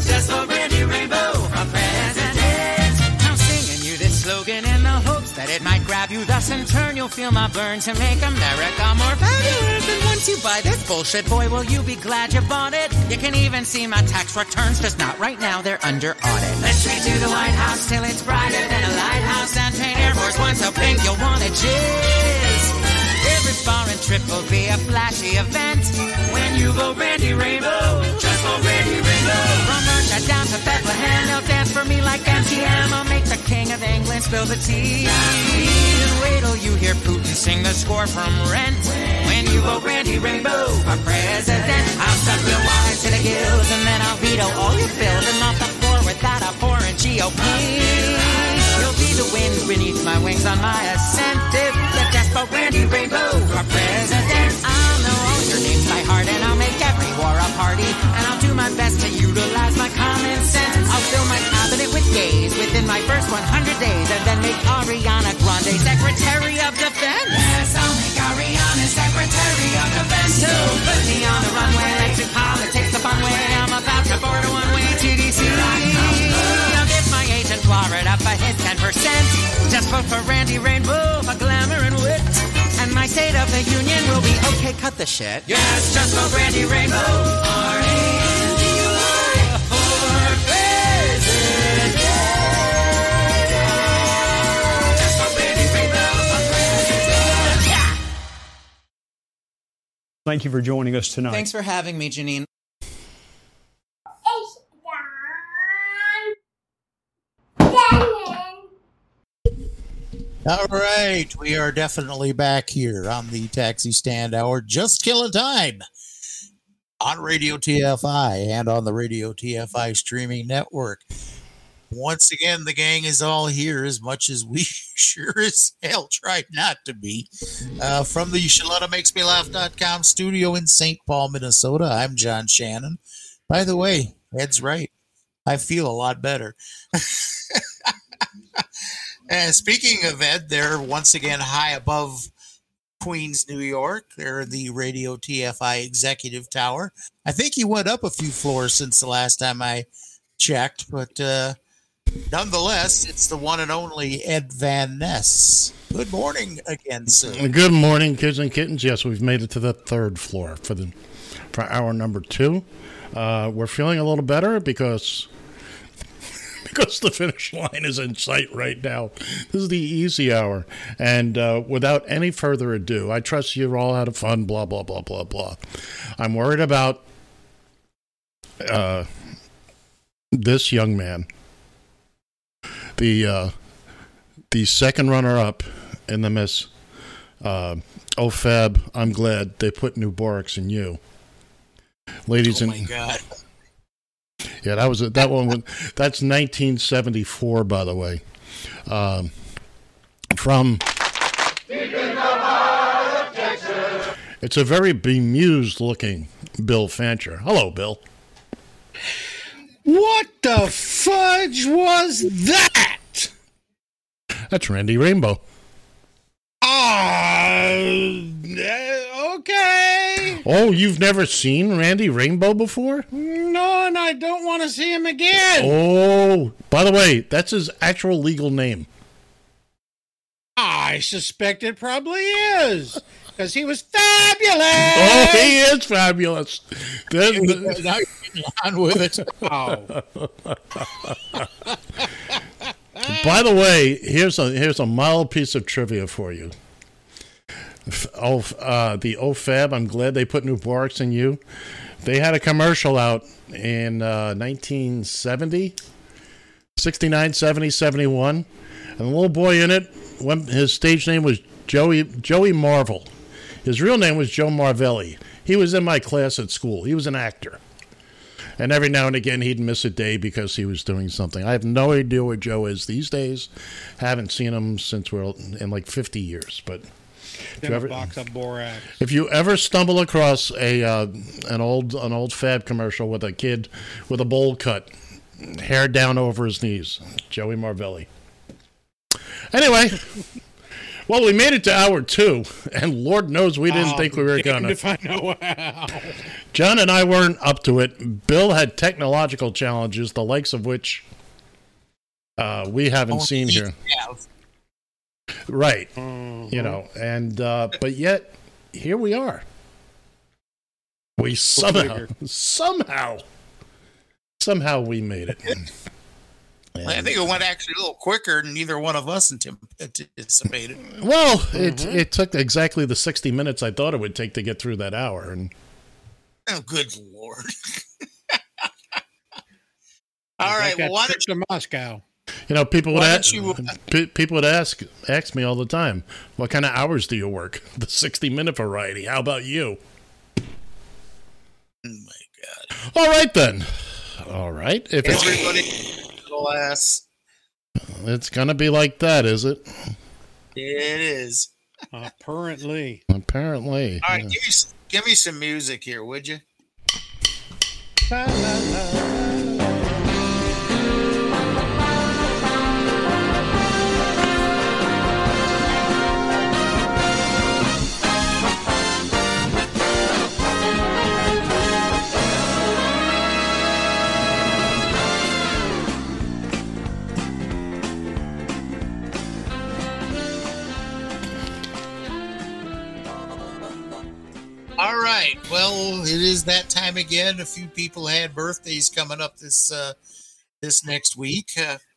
Just vote Randy Rainbow for president. I'm singing you this slogan in the hopes that it might grab you, thus in turn you'll feel my burn to make America more fabulous. And once you buy this bullshit, boy, will you be glad you bought it. You can even see my tax returns, just not right now, they're under audit. Let's redo the White House till it's brighter than a lighthouse and paint Air Force One so pink you'll want to jizz. Every foreign trip will be a flashy event when you vote Randy Rainbow, just vote Randy Rainbow. From Russia down to Bethlehem, they'll dance for me like MTM. I'll make the King of England spill the tea. Wait till you hear Putin sing the score from Rent when you vote Randy Rainbow for president. I'll suck your wine to the gills and then I'll veto all your bills and mop the floor without a foreign GOP. You'll be the wind beneath my wings on my ascent if you just vote Randy Rainbow for president. I'll know all your names by heart and I'll make every war a party and I'll do my best to utilize my common sense. I'll fill my cabinet with gays within my first 100 days and then make Ariana Grande Secretary of Defense. Yes, I'll make Ariana Secretary of Defense. So put me on the runway to politics the fun way. I'm about to board a one-way to DC. I'll get my agent Florida for his 10%. Just vote for Randy Rainbow for glamour and wit. And my state of the union will be okay. Cut the shit. Yes, just for Brandy Rainbow. R-A-N-D-U-I for president. Yeah. Just for Brandy Rainbow for president. Yeah. Thank you for joining us tonight. Thanks for having me, Janine. All right, we are definitely back here on the Taxi Stand Hour, just killing time on Radio TFI and on the Radio TFI streaming network. Once again, the gang is all here, as much as we sure as hell tried not to be. From the ShalettaMakesMeLaugh.com studio in St. Paul, Minnesota, I'm John Shannon. By the way, Ed's right. I feel a lot better. And speaking of Ed, they're once again high above Queens, New York. They're in the Radio TFI Executive Tower. I think he went up a few floors since the last time I checked, but nonetheless, it's the one and only Ed Van Ness. Good morning again, sir. Good morning, kids and kittens. Yes, we've made it to the third floor for hour number two. We're feeling a little better because the finish line is in sight right now. This is the easy hour. And without any further ado, I trust you all had fun, blah, blah, blah, blah, blah. I'm worried about this young man, the second runner-up in the Miss OFAB. I'm glad they put new Borix in you. Ladies and... Oh, my God. Yeah, that was that one. That's 1974, by the way. From Texas. It's a very bemused-looking Bill Fancher. Hello, Bill. What the fudge was that? That's Randy Rainbow. Okay. Oh, you've never seen Randy Rainbow before? No, and I don't want to see him again. Oh, by the way, that's his actual legal name. I suspect it probably is, because he was fabulous. Oh, he is fabulous. Now you're on with it. Oh. By the way, here's a mild piece of trivia for you. The OFAB, I'm glad they put new Borix in you. They had a commercial out in 1970, 69, 70, 71. And the little boy in it, his stage name was Joey Marvel. His real name was Joe Marvelli. He was in my class at school. He was an actor. And every now and again, he'd miss a day because he was doing something. I have no idea where Joe is these days. Haven't seen him since we're in like 50 years, but... If you ever stumble across an old fab commercial with a kid with a bowl cut, hair down over his knees, Joey Marvelli. Anyway, well, we made it to hour two, and Lord knows we didn't think we were gonna. If I know how. John and I weren't up to it. Bill had technological challenges, the likes of which we haven't seen here. Yeah. Right. You know, and but yet here we are. We somehow we made it. And I think it went actually a little quicker than either one of us anticipated. Well, it took exactly the 60 minutes I thought it would take to get through that hour. And oh, good Lord. All right, well, why don't you to Moscow? You know, people would ask me all the time, what kind of hours do you work? The 60-minute variety. How about you? Oh, my God. All right, then. All right. If it's going to be like that, is it? It is. Apparently. All right, yeah. give me some music here, would you? La, la, la. time again. A few people had birthdays coming up this next week.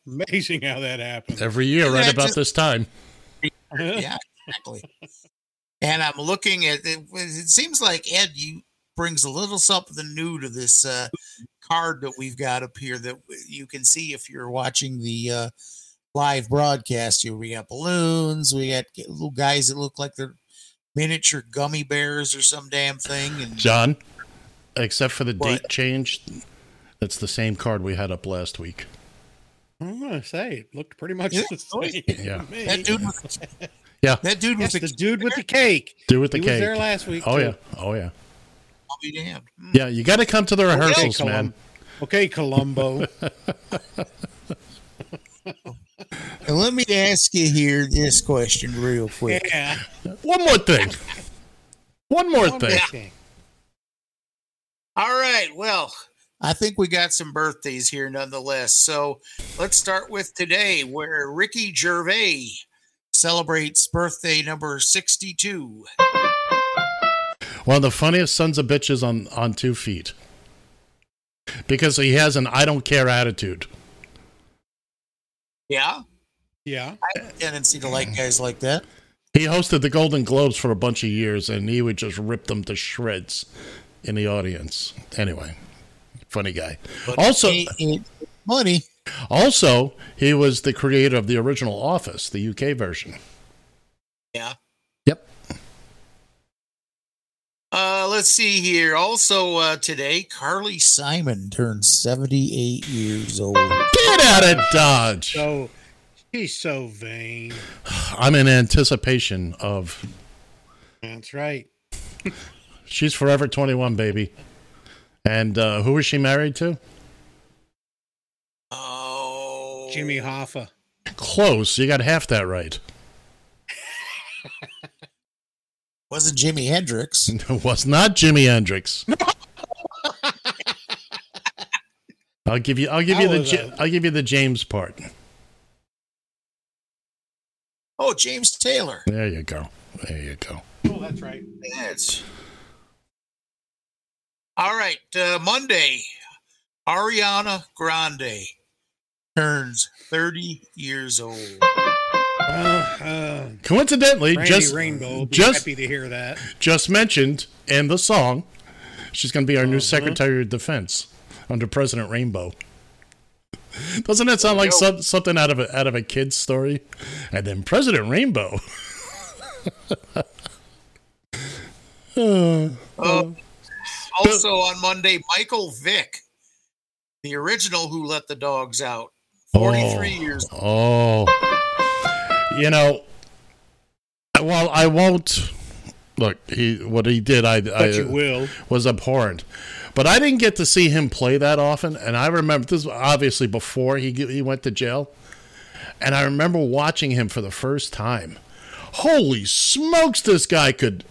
Amazing how that happens. Every year, right about this time. Yeah, exactly. And I'm looking at it. It seems like Ed, you brings a little something new to this card that we've got up here that you can see if you're watching the live broadcast. We got balloons. We got little guys that look like they're miniature gummy bears or some damn thing. And John, except for the date change, that's the same card we had up last week. I'm gonna say it looked pretty much the same. Yeah, that dude was the dude with the cake. Dude with the cake was there last week. Oh too. Yeah, oh yeah. I'll be damned. Yeah, you got to come to the rehearsals, man. Okay, Columbo. And let me ask you here this question real quick. Yeah. One more thing. All right. Well, I think we got some birthdays here nonetheless. So let's start with today, where Ricky Gervais celebrates birthday number 62. One of the funniest sons of bitches on 2 feet. Because he has an I don't care attitude. Yeah. Yeah. I have a tendency to like guys like that. He hosted the Golden Globes for a bunch of years, and he would just rip them to shreds in the audience. Anyway, funny guy. But also, money. Also, he was the creator of the original Office, the UK version. Yeah. Yep. Let's see here. Also, today, Carly Simon turned 78 years old. Get out of Dodge. So she's so vain. I'm in anticipation of. That's right. She's forever 21, baby. And who is she married to? Oh, Jimmy Hoffa. Close. You got half that right. Wasn't Jimi Hendrix. It was not Jimi Hendrix. I'll give you the James part. Oh, James Taylor. There you go. Oh, that's right. That's all right. Monday, Ariana Grande turns 30 years old. Coincidentally, Brandy just Rainbow, happy to hear that. Just mentioned in the song, she's going to be our new Secretary of Defense under President Rainbow. Doesn't that sound like something out of a kid's story? And then President Rainbow. Also on Monday, Michael Vick, the original Who Let the Dogs Out, 43 years old. You know, well, I won't look. What he did, I was abhorrent. But I didn't get to see him play that often, and I remember this was obviously before he went to jail. And I remember watching him for the first time. Holy smokes! This guy could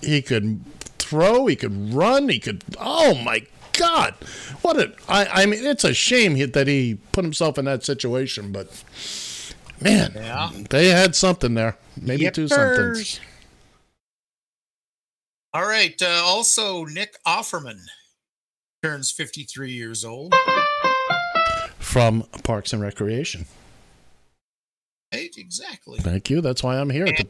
throw, he could run, he could. Oh my God! I mean, it's a shame that he put himself in that situation, but. Man, yeah. They had something there. Maybe two somethings. All right. Also, Nick Offerman turns 53 years old. From Parks and Recreation. Right, exactly. Thank you. That's why I'm here. And,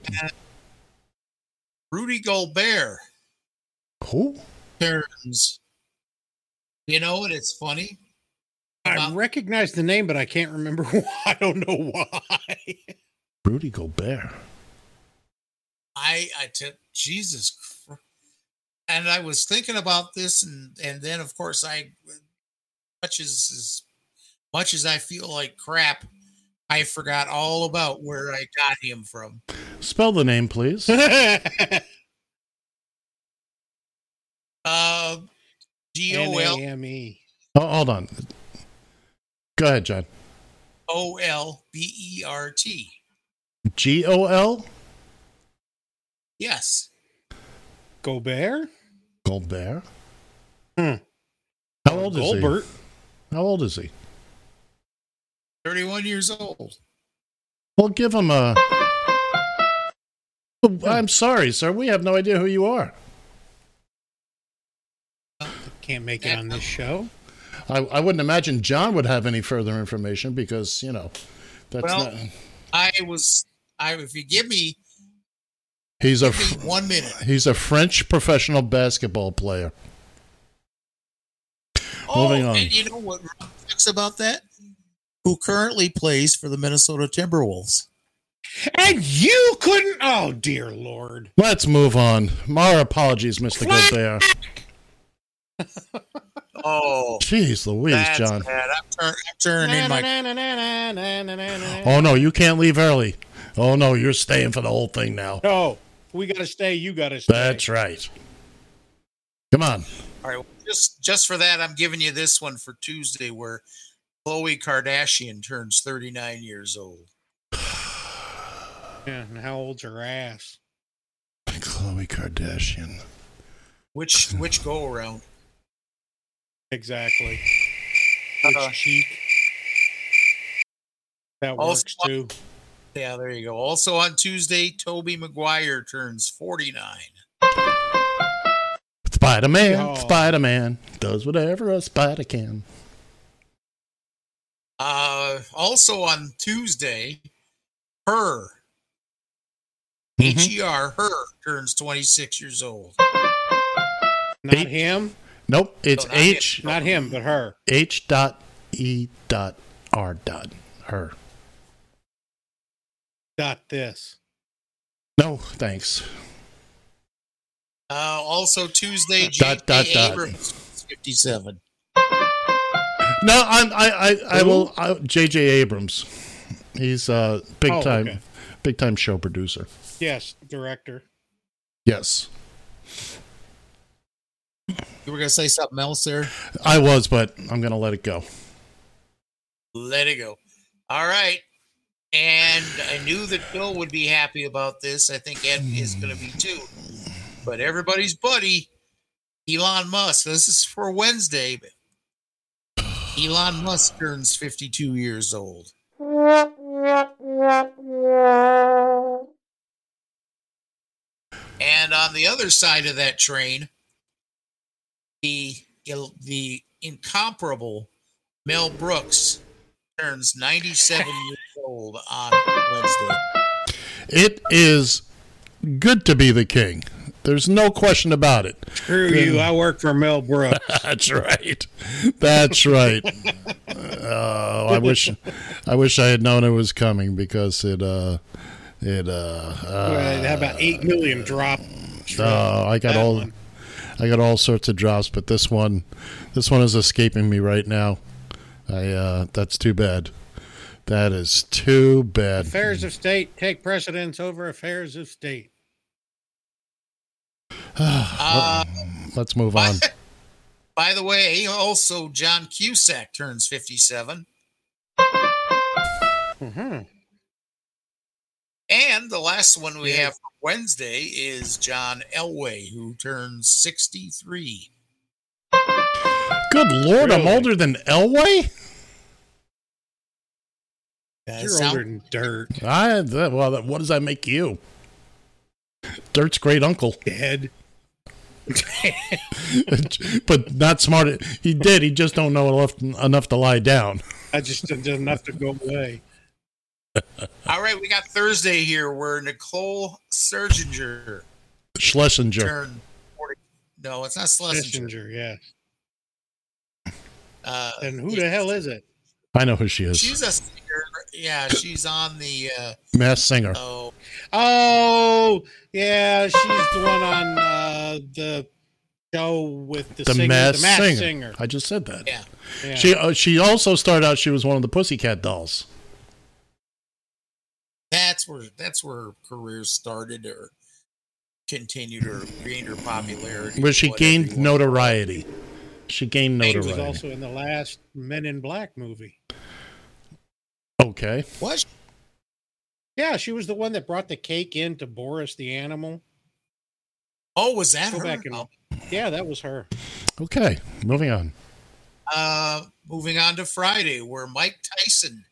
Rudy Gobert. Who? Turns. You know what? It's funny. I recognize the name, but I can't remember why. I don't know why. Rudy Gobert. Jesus Christ. And I was thinking about this, and then, of course, as much as I feel like crap, I forgot all about where I got him from. Spell the name, please. G-O-L. N-A-M-E. Oh, hold on. Go ahead, John. Olbert. Gol? Yes. Gobert? How old is he? 31 years old. Well, give him a... I'm sorry, sir. We have no idea who you are. can't make it on this show. I wouldn't imagine John would have any further information because, you know, that's not... If you give me... Give me 1 minute. He's a French professional basketball player. Moving on. And you know what talks about that? Who currently plays for the Minnesota Timberwolves. And you couldn't... Oh, dear Lord. Let's move on. My apologies, Mr. Gobert. Oh. Jeez Louise, that's John. I'm turning my... Oh, no, you can't leave early. Oh, no, you're staying for the whole thing now. No, we got to stay. You got to stay. That's right. Come on. All right, well, just for that, I'm giving you this one for Tuesday where Khloe Kardashian turns 39 years old. Yeah, and how old's her ass? Khloe Kardashian. Which go around? Exactly. Which cheek? That works too. Yeah, there you go. Also on Tuesday, Tobey Maguire turns 49. Spider-Man does whatever a spider can. Also on Tuesday, H.E.R. Mm-hmm. H.E.R. Her turns 26 years old. Not H- him? Nope. It's no, not H. Him. Not him, but her. H.E.R. Her. Got this. No, thanks. Also Tuesday, J.K. Abrams, 57. No, I will. J.J. Abrams. He's big time. Okay. Big time show producer. Yes, director. Yes. You were going to say something else there? I was, but I'm going to let it go. Let it go. All right. And I knew that Bill would be happy about this. I think Ed is going to be too. But everybody's buddy, Elon Musk. This is for Wednesday. But Elon Musk turns 52 years old. And on the other side of that train, the incomparable Mel Brooks turns 97 years old on Wednesday. It is good to be the king. There's no question about it. Screw you. I work for Mel Brooks. That's right. That's right. I wish I had known it was coming because it had about 8 million drops. I got all sorts of drops, but this one is escaping me right now. That's too bad. That is too bad. Affairs of state take precedence over affairs of state. Let's move on. By the way, also John Cusack turns 57. Mm-hmm. And the last one we have for Wednesday is John Elway, who turns 63. Good Lord, really? I'm older than Elway? You're older than Dirt. Well, what does that make you? Dirt's great uncle. Dead. But not smart. He did. He just don't know enough to lie down. I just did enough to go away. All right, we got Thursday here where Nicole Schlesinger. No, it's not Schlesinger. Yeah. And who the hell is it? I know who she is. She's a singer. Yeah, she's on the Masked Singer. Oh, yeah, she's the one on the show with the singer, Masked Singer. I just said that. Yeah. She also started out. She was one of the Pussycat Dolls. That's where her career started, or continued, or gained her popularity. Where she gained notoriety. She was also in the last Men in Black movie. Okay. What? Yeah, she was the one that brought the cake in to Boris the Animal. Oh, was that her? Yeah, that was her. Okay, moving on. Moving on to Friday, where Mike Tyson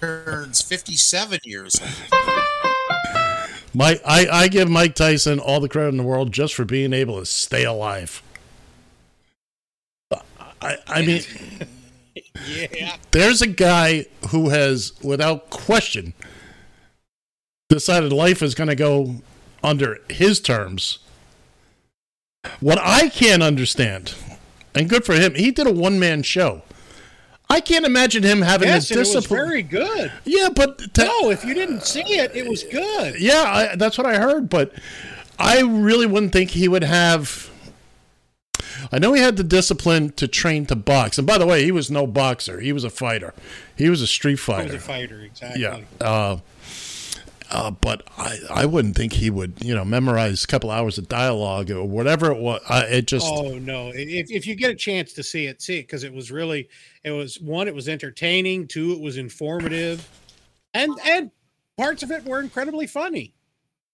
turns 57 years old. I give Mike Tyson all the credit in the world just for being able to stay alive. I mean, yeah. There's a guy who has, without question, decided life is going to go under his terms. What I can't understand, and good for him, he did a one-man show. I can't imagine him having his discipline. It was very good. Yeah, but no, if you didn't see it, it was good. Yeah, that's what I heard. But I really wouldn't think he would have. I know he had the discipline to train to box, and by the way, he was no boxer. He was a fighter. He was a street fighter. He was a fighter, exactly. Yeah. But I wouldn't think he would, you know, memorize a couple hours of dialogue or whatever it was. It just. Oh, no. If you get a chance to see it because it was really, it was one, it was entertaining. Two, it was informative. And parts of it were incredibly funny.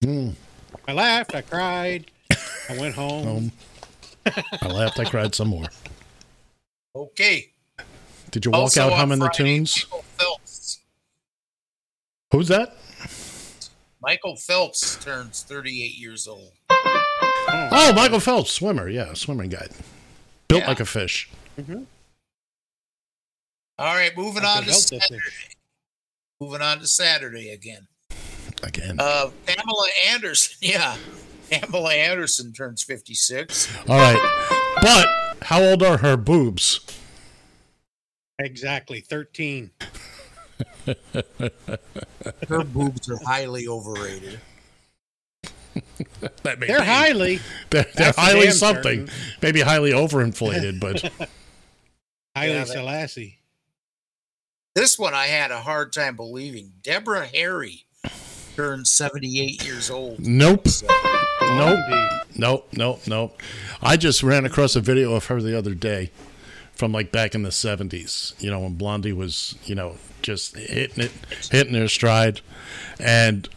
Mm. I laughed. I cried. I went home. I laughed. I cried some more. Okay. Did you walk also out humming Friday, the tunes? Michael Phelps. Who's that? Michael Phelps turns 38 years old. Oh, Michael Phelps, swimmer. Yeah, swimming guy. Built like a fish. Mm-hmm. All right, moving on to Saturday again. Again. Pamela Anderson. Yeah, Pamela Anderson turns 56. All right. But how old are her boobs? Exactly, 13. Her boobs are highly overrated. They're highly something. Certain. Maybe highly overinflated, but highly Selassie. This one I had a hard time believing. Deborah Harry turned 78 years old. Nope. So. Nope. I just ran across a video of her the other day from like back in the 70s, you know, when Blondie was, you know, just hitting her stride. And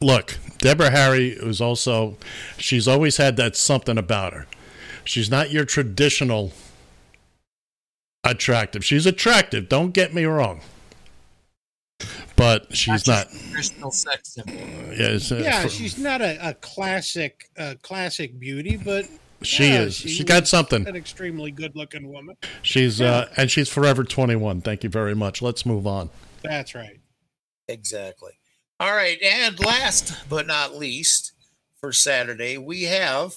look, Deborah Harry was also, she's always had that something about her. She's not your traditional attractive. She's attractive, don't get me wrong. But she's not a traditional sex symbol. She's not a classic beauty, but She is. She got something. An extremely good-looking woman. She's and she's forever 21. Thank you very much. Let's move on. That's right. Exactly. All right, and last but not least for Saturday, we have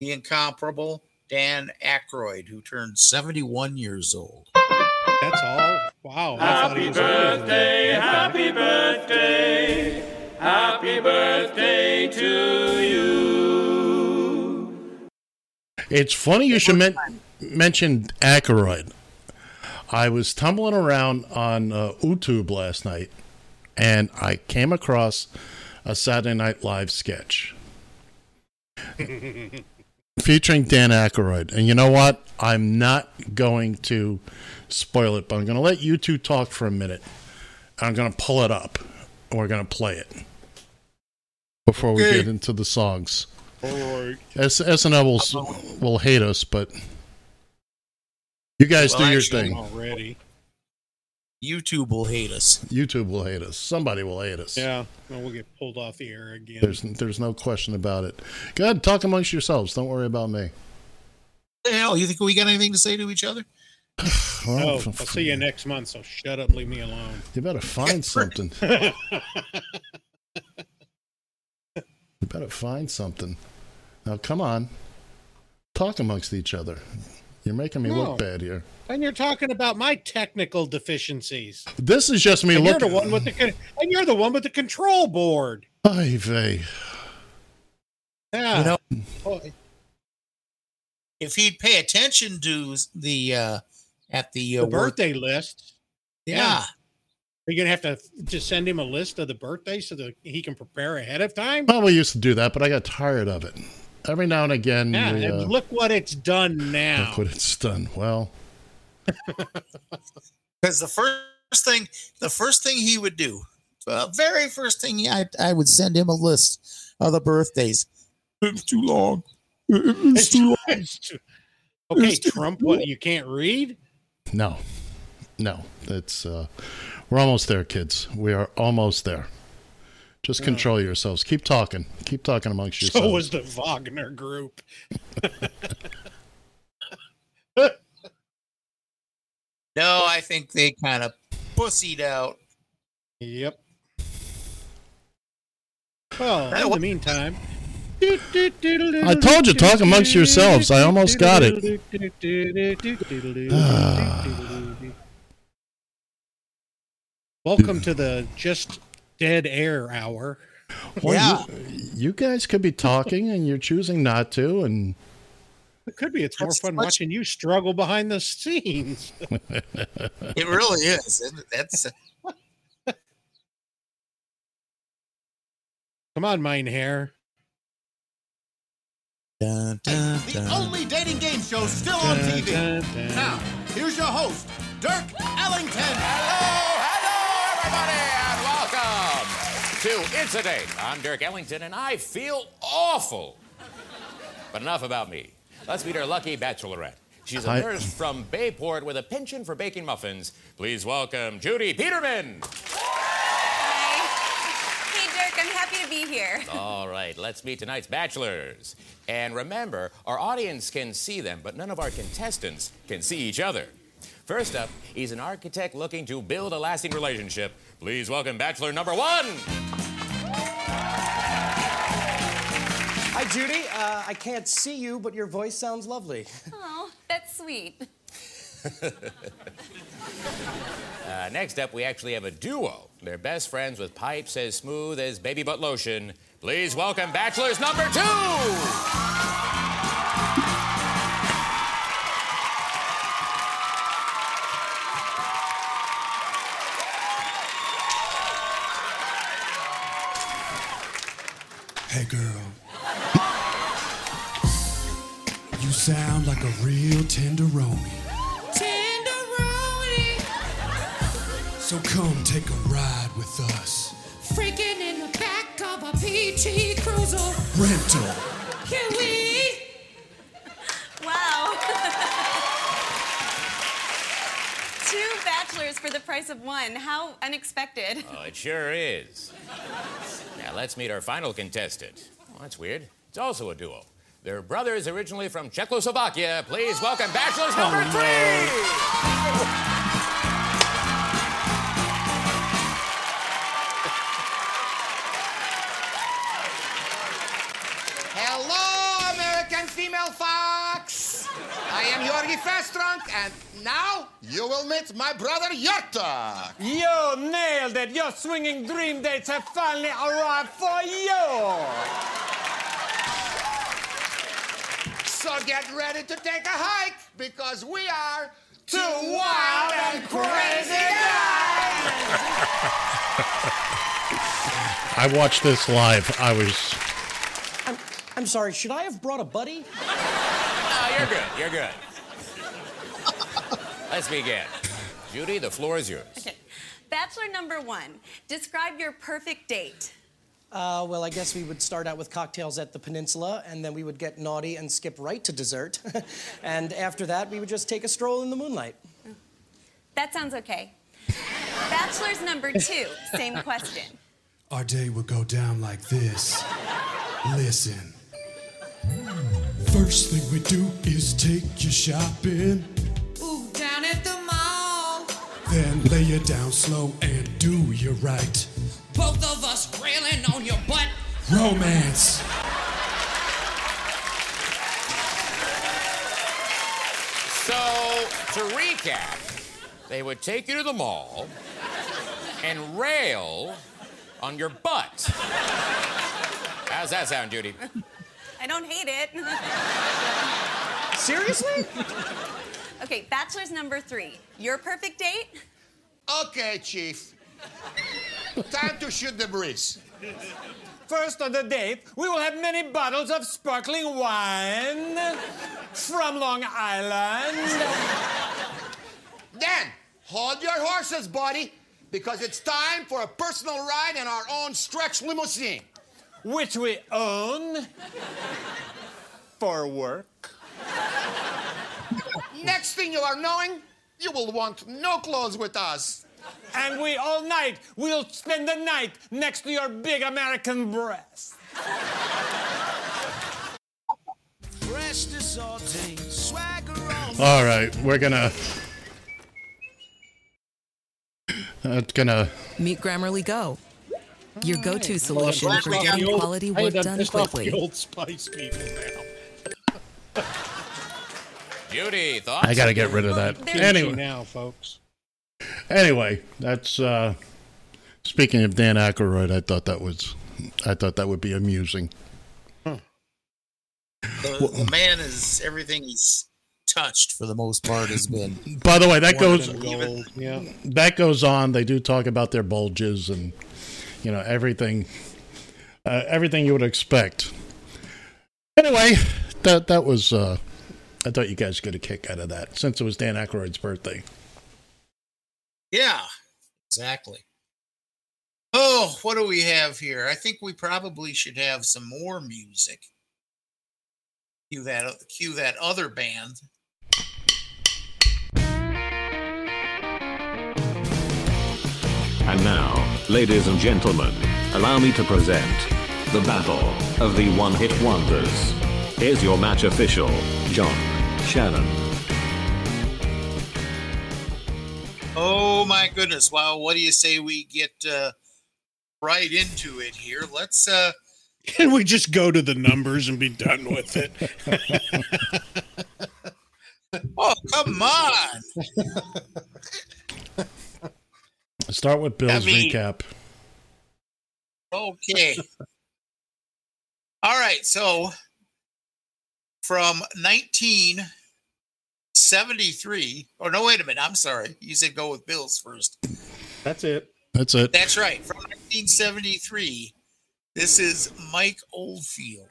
the incomparable Dan Aykroyd, who turned 71 years old. That's all. Wow. Happy birthday to you. It's funny you should mention Aykroyd. I was tumbling around on YouTube last night, and I came across a Saturday Night Live sketch featuring Dan Aykroyd. And you know what? I'm not going to spoil it, but I'm going to let you two talk for a minute. I'm going to pull it up, and we're going to play it before we get into the songs. SNL will hate us, but you guys do your thing. Already. YouTube will hate us. Somebody will hate us. Yeah, and we'll get pulled off the air again. There's no question about it. Go ahead, talk amongst yourselves. Don't worry about me. The hell, you think we got anything to say to each other? Well, I'll see you next month, so shut up, leave me alone. You better find something. Now, come on. Talk amongst each other. You're making me look bad here. And you're talking about my technical deficiencies. This is just me looking. And you're the one with the control board. Ay vey. Yeah. You know, if he'd pay attention to the the birthday list. Yeah. Are you going to have to just send him a list of the birthdays so that he can prepare ahead of time? Well, we used to do that, but I got tired of it. Every now and again. Yeah, and look what it's done now. Look what it's done. Well. Because the first thing he would do, the very first thing, I would send him a list of the birthdays. It's too long. It's too long. Okay, it's Trump, what, you can't read? No. It's... We're almost there, kids. We are almost there. Just control yourselves. Keep talking. Amongst yourselves. So was the Wagner group. think they kind of pussied out. Yep. Well, in the meantime, I told you, talk amongst yourselves. I almost got it. Welcome to the Just Dead Air Hour. Well, yeah. You guys could be talking and you're choosing not to. And it could be. It's more fun watching you struggle behind the scenes. It really is. That's. Come on, Mein Herr. Dun, dun, dun, the only dating game show still on TV. Dun, dun, dun. Now, here's your host, Dirk Ellington. Hello, everybody, and welcome to It's a Date. I'm Dirk Ellington, and I feel awful. But enough about me. Let's meet our lucky bachelorette. She's a nurse from Bayport with a penchant for baking muffins. Please welcome Judy Peterman. I'm happy to be here. All right, let's meet tonight's bachelors. And remember, our audience can see them, but none of our contestants can see each other. First up, he's an architect looking to build a lasting relationship. Please welcome bachelor number one. Hi, Judy. I can't see you, but your voice sounds lovely. Oh, that's sweet. Next up, we actually have a duo. They're best friends with pipes as smooth as baby butt lotion. Please welcome bachelors number two. Hey, girl. You sound like a real tenderoni. So come take a ride with us. Freaking in the back of a PG Cruiser. Rental. Can we? Wow. Two bachelors for the price of one. How unexpected. Oh, it sure is. Now let's meet our final contestant. Oh, that's weird. It's also a duo. They're brothers originally from Czechoslovakia. Please welcome bachelors number three. Fox. I am Jorgi Fastrunk, and now you will meet my brother Jurta. You nailed it. Your swinging dream dates have finally arrived for you. So get ready to take a hike, because we are two wild and crazy guys. I watched this live. I'm sorry, should I have brought a buddy? No, you're good, you're good. Let's begin. Judy, the floor is yours. Okay. Bachelor number one, describe your perfect date. Well, I guess we would start out with cocktails at the Peninsula, and then we would get naughty and skip right to dessert. And after that, we would just take a stroll in the moonlight. That sounds okay. Bachelor's number two, same question. Our day would go down like this. Listen. First thing we do is take you shopping. Ooh, down at the mall. Then lay you down slow and do you right. Both of us railing on your butt. Romance. So, to recap, they would take you to the mall and rail on your butt. How's that sound, Judy? I don't hate it. Seriously? Okay, bachelor's number three. Your perfect date? Okay, Chief. Time to shoot the breeze. First on the date, we will have many bottles of sparkling wine from Long Island. Then, hold your horses, buddy, because it's time for a personal ride in our own stretch limousine. Which we own for work. Next thing you are knowing, you will want no clothes with us. And we all night, we'll spend the night next to your big American breast. All right, we're gonna That's gonna meet Grammarly Go. Your go-to solution for getting quality work done quickly. Old Spice people now. Judy, thoughts? I gotta get rid of that. Anyway, now, folks. Anyway, that's speaking of Dan Aykroyd. I thought that would be amusing. Huh. The man is everything he's touched for the most part has been. By the way, that goes on. They do talk about their bulges and. You know, everything you would expect. Anyway, that was, I thought you guys got a kick out of that since it was Dan Aykroyd's birthday. Yeah, exactly. Oh, what do we have here? I think we probably should have some more music. Cue that other band. And now, ladies and gentlemen, allow me to present the Battle of the One Hit Wonders. Here's your match official, John Shannon. Oh my goodness. Well, what do you say we get right into it here? Let's... Can we just go to the numbers and be done with it? Oh, come on! Start with Bill's recap. Okay. All right. So from 1973, or no, wait a minute. I'm sorry. You said go with Bill's first. That's it. That's right. From 1973, this is Mike Oldfield.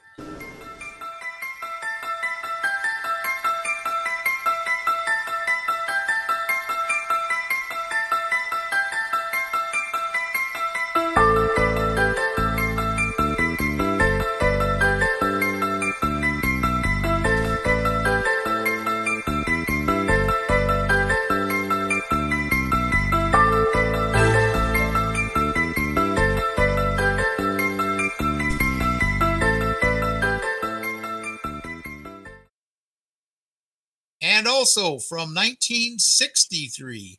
Also from 1963,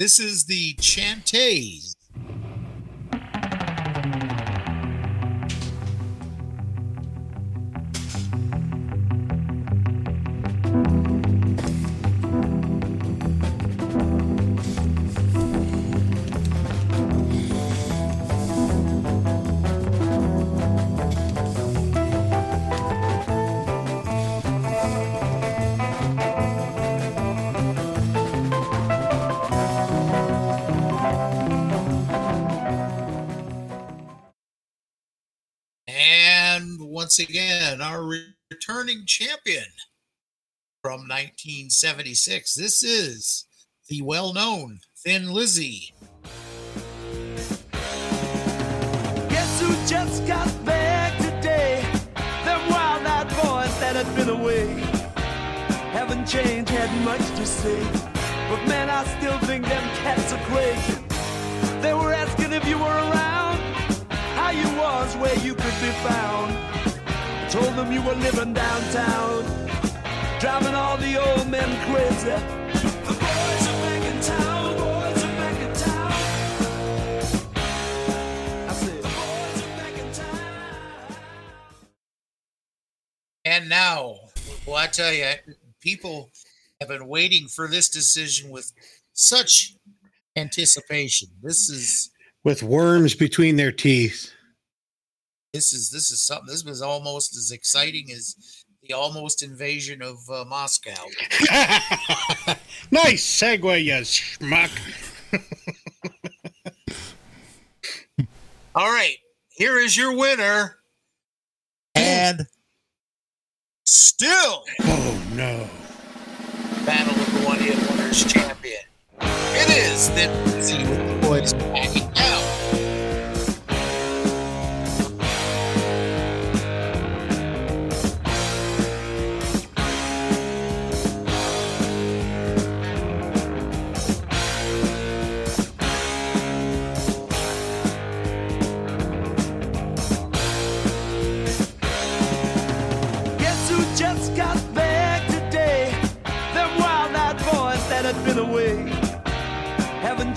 this is the Chantees. Once again, our returning champion from 1976. This is the well-known Thin Lizzy. Guess who just got back today? Them wild-eyed boys that had been away. Haven't changed, had much to say. But man, I still think them cats are crazy. They were asking if you were around, how you was, where you could be found. Told them you were living downtown, driving all the old men crazy. The boys are back in town, the boys are back in town. I said, the boys are back in town. And now, well, I tell you, people have been waiting for this decision with such anticipation. This is... with worms between their teeth. This is something. This was almost as exciting as the almost invasion of Moscow. Nice segue, you schmuck. All right, here is your winner, and still, oh no, Battle of the One Hit Wonders champion. It is the Thin Lizzy with the boys backing out. and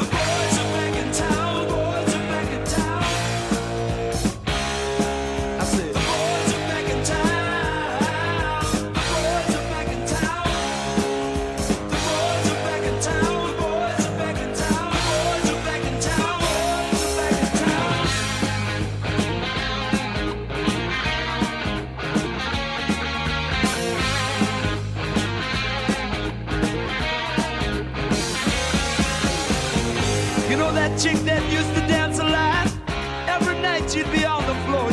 The boys are back in town, boys are back in town. I said, the boys are back in town, the boys are back in town. The boys are back in town, the boys are back in town, the boys are back in town, the boys are back in town. You know that chick that used to dance a lot? Every night she'd be on the floor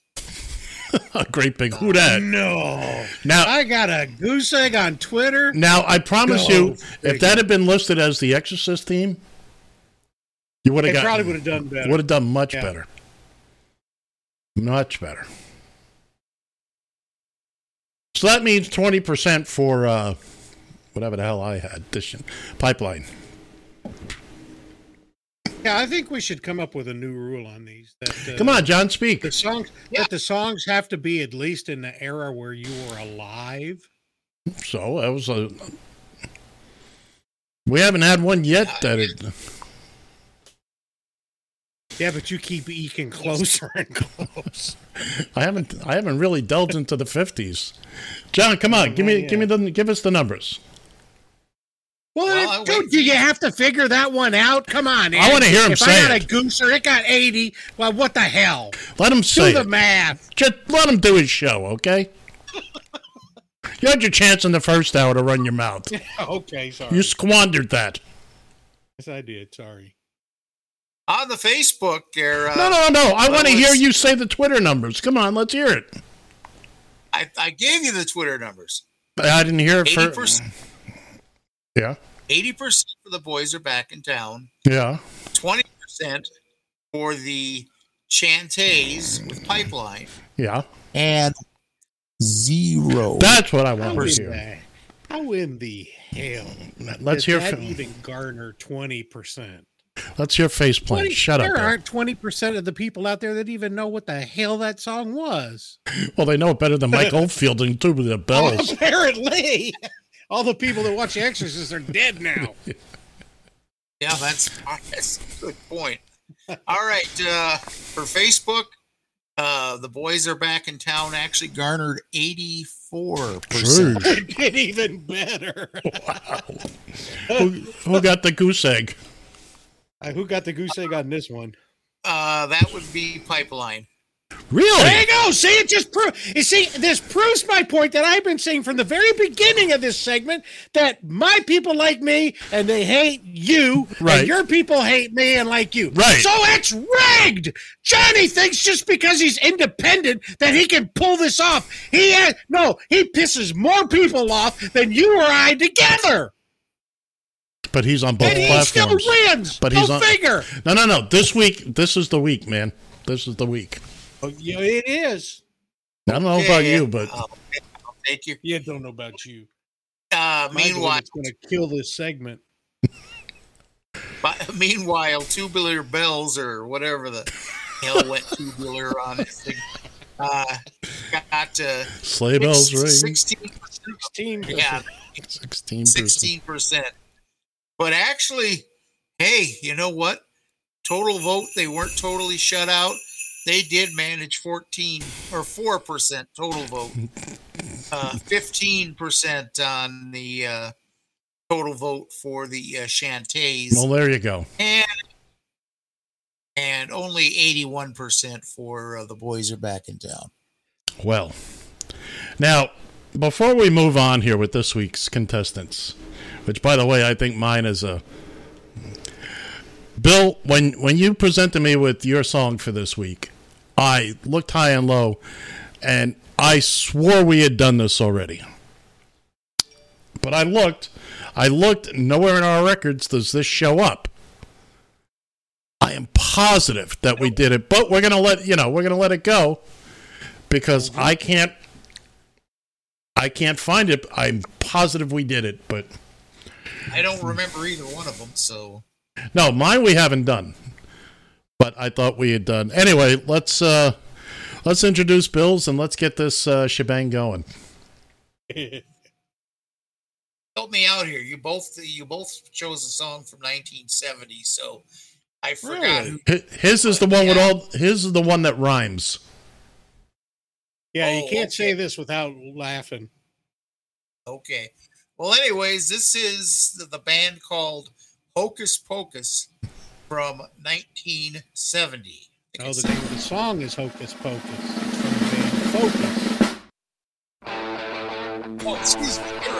A great big who dat? No. Now I got a goose egg on Twitter. Now I promise you, if that had been listed as the Exorcist theme, you would have gotten. Probably would have done better. Would have done much better. Much better. So that means 20% for whatever the hell I had. This pipeline. Yeah, I think we should come up with a new rule on these. That, come on, John, speak. The songs, that the songs have to be at least in the era where you were alive. So that was a. We haven't had one yet. Yeah, but you keep eking closer and closer. I haven't really delved into the '50s. John, come on, give us the numbers. Well, dude, do you have to figure that one out? Come on, Ed. I want to hear him say it. If I had a gooser, it got 80. Well, what the hell? Let him say it. Do the math. Just let him do his show, okay? You had your chance in the first hour to run your mouth. Okay, sorry. You squandered that. Yes, I did. Sorry. On the Facebook, there. No. I want to hear you say the Twitter numbers. Come on, let's hear it. I gave you the Twitter numbers. But I didn't hear it first. Yeah. 80% of the boys are back in town. Yeah. 20% for the Chantays with Pipeline. Yeah. And 0. That's what I want to hear. How in the hell did that even garner 20%? Let's hear Faceplant. Shut up. There aren't 20% of the people out there that even know what the hell that song was. Well, they know it better than Mike Oldfield and two of their bells. Oh, apparently. All the people that watch The Exorcist are dead now. Yeah, that's a good point. All right, for Facebook, the boys are back in town. Actually, garnered 84%. They did even better. Wow. Who got the goose egg? Who got the goose egg on this one? That would be Pipeline. Really? There you go. See, it just proves. You see, this proves my point that I've been saying from the very beginning of this segment that my people like me and they hate you, right? And your people hate me and like you, right? So it's rigged. Johnny thinks just because he's independent that he can pull this off. He pisses more people off than you or I together. But he's on both platforms. And he still wins. But he's on figure. No. This is the week, man. This is the week. Oh, yeah, it is. I don't know about you, but I'll take you. Yeah, don't know about you. Meanwhile, it's going to kill this segment. But meanwhile, Tubular Bells or whatever the hell went tubular on this thing. Got to sleigh bells ring. 16%. Yeah, 16%. But actually, hey, you know what? Total vote. They weren't totally shut out. They did manage 4% total vote, 15% on the total vote for the Chantays. Well, there you go. And only 81% for the boys are back in town. Well, now, before we move on here with this week's contestants, which, by the way, I think mine is a... Bill, when you presented me with your song for this week, I looked high and low, and I swore we had done this already. But I looked, nowhere in our records does this show up. I am positive that we did it, but we're going to let it go because I can't find it. I'm positive we did it, but I don't remember either one of them, so no, mine we haven't done. But I thought we had done. Anyway, let's introduce Bill's and let's get this shebang going. Help me out here. You both chose a song from 1970, so I forgot. Really? His is the one that rhymes. Yeah, you can't say this without laughing. Okay. Well, anyways, this is the band called Hocus Pocus from 1970. Oh, the name of the song is Hocus Pocus. It's from the band Focus. Oh, excuse me. You're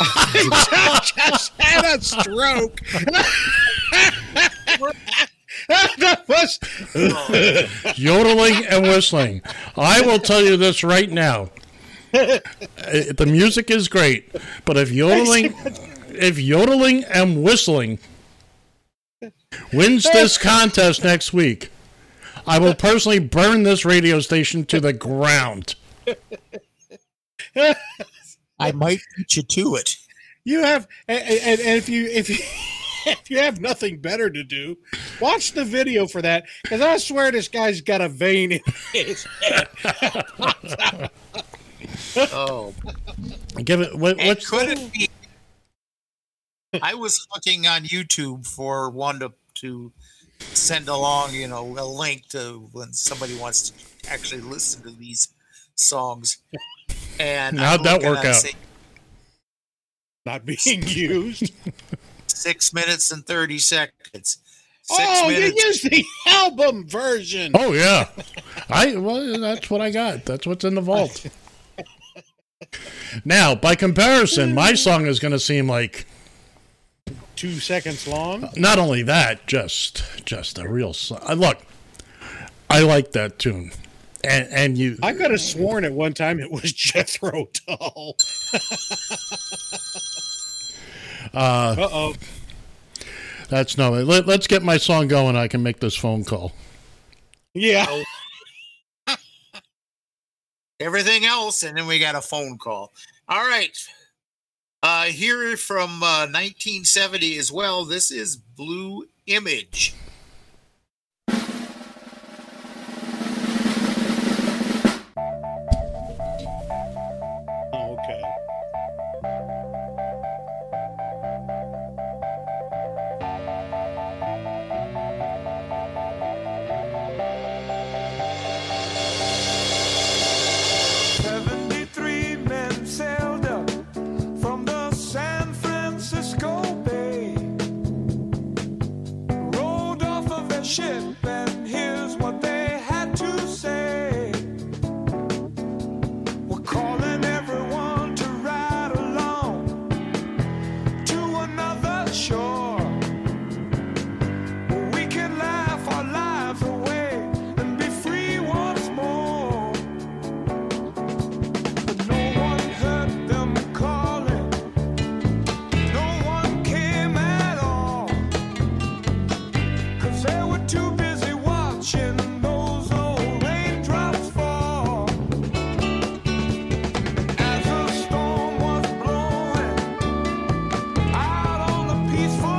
I just had a stroke. Yodeling and whistling. I will tell you this right now. The music is great, but if yodeling and whistling wins this contest next week, I will personally burn this radio station to the ground. I might beat you to it. You have, and if you have nothing better to do, watch the video for that, because I swear this guy's got a vein in his head. Oh, give it. What could it be? I was looking on YouTube for one to send along, you know, a link to when somebody wants to actually listen to these songs. And how'd that work out? Not being used. 6 minutes and 30 seconds. You used the album version. Oh yeah, that's what I got. That's what's in the vault. Now, by comparison, my song is going to seem like 2 seconds long. Not only that, just a real song. Look, I like that tune, and you. I could have sworn at one time it was Jethro Tull. Uh-oh. That's no. Let's get my song going. I can make this phone call. Yeah. Everything else, and then we got a phone call. All right. Here from 1970 as well, this is Blue Image. Peaceful.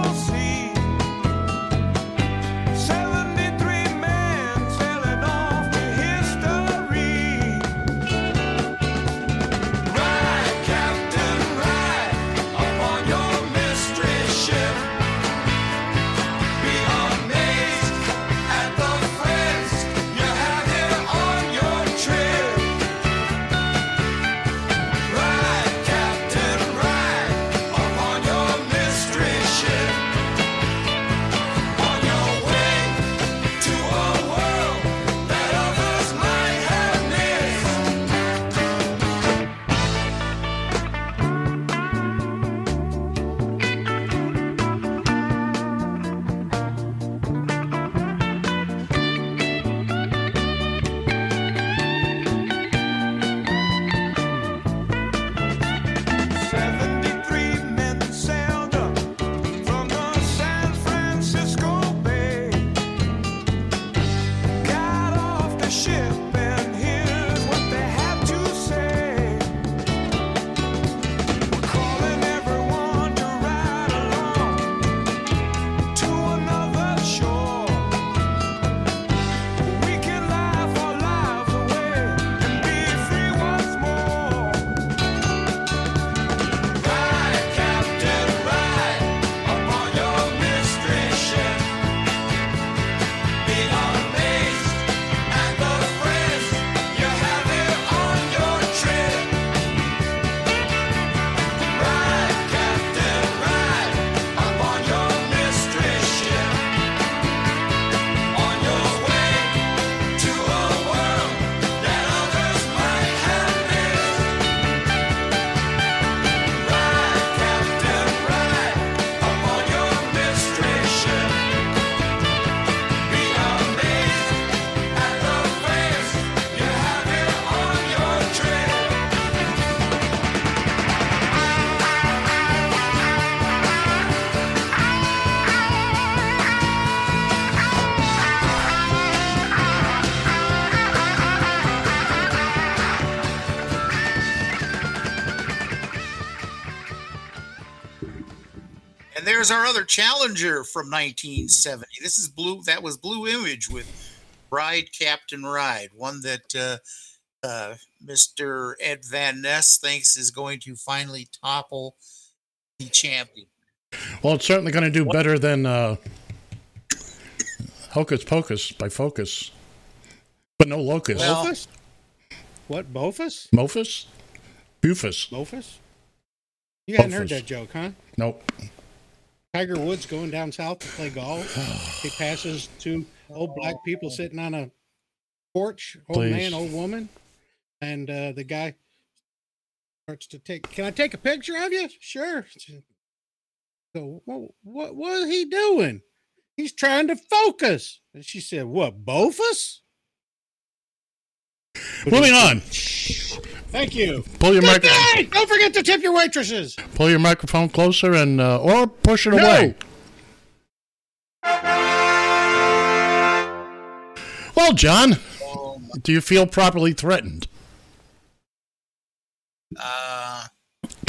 And there's our other challenger from 1970. This is Blue. That was Blue Image with Ride, Captain Ride, one that Mr. Ed Van Ness thinks is going to finally topple the champion. Well, it's certainly going to do better than Hocus Pocus by Focus, but no Locus. Well, Bofus? What, Bofus? Mofus? Bufus. Bofus? You hadn't heard that joke, huh? Nope. Tiger Woods going down south to play golf. He passes two old black people sitting on a porch, old man, old woman, and the guy starts to take, can I take a picture of you? Sure. So what is he doing? He's trying to focus. And she said, what, Bofus? Moving on. Thank you. Pull your microphone. Don't forget to tip your waitresses. Pull your microphone closer and or push it away. Well, John, do you feel properly threatened?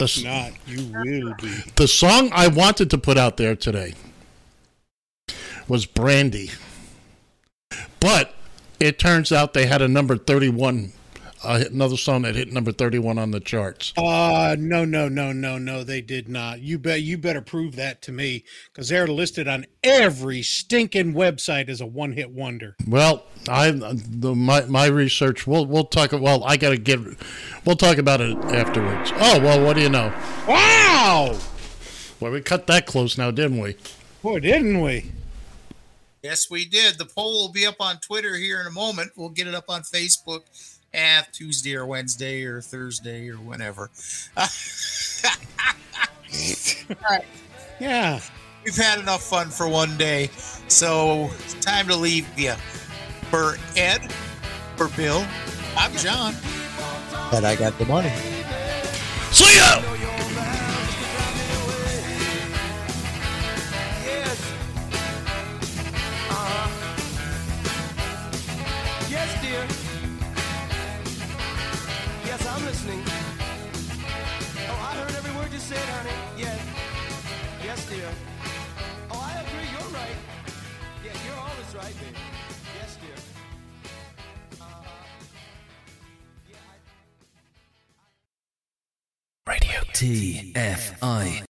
If not, you will be. The song I wanted to put out there today was Brandy, but it turns out they had a number 31. Another song that hit number 31 on the charts. No, they did not. You better prove that to me, because they're listed on every stinking website as a one-hit wonder. Well, my research. We'll talk. Well, I gotta get. We'll talk about it afterwards. Oh well, what do you know? Wow. Well, we cut that close now, didn't we? Boy, didn't we? Yes, we did. The poll will be up on Twitter here in a moment. We'll get it up on Facebook. Tuesday or Wednesday or Thursday or whenever. All right. Yeah. We've had enough fun for one day. So it's time to leave you. For Ed, for Bill, I'm John. And I got the money. See ya! Radio TFI.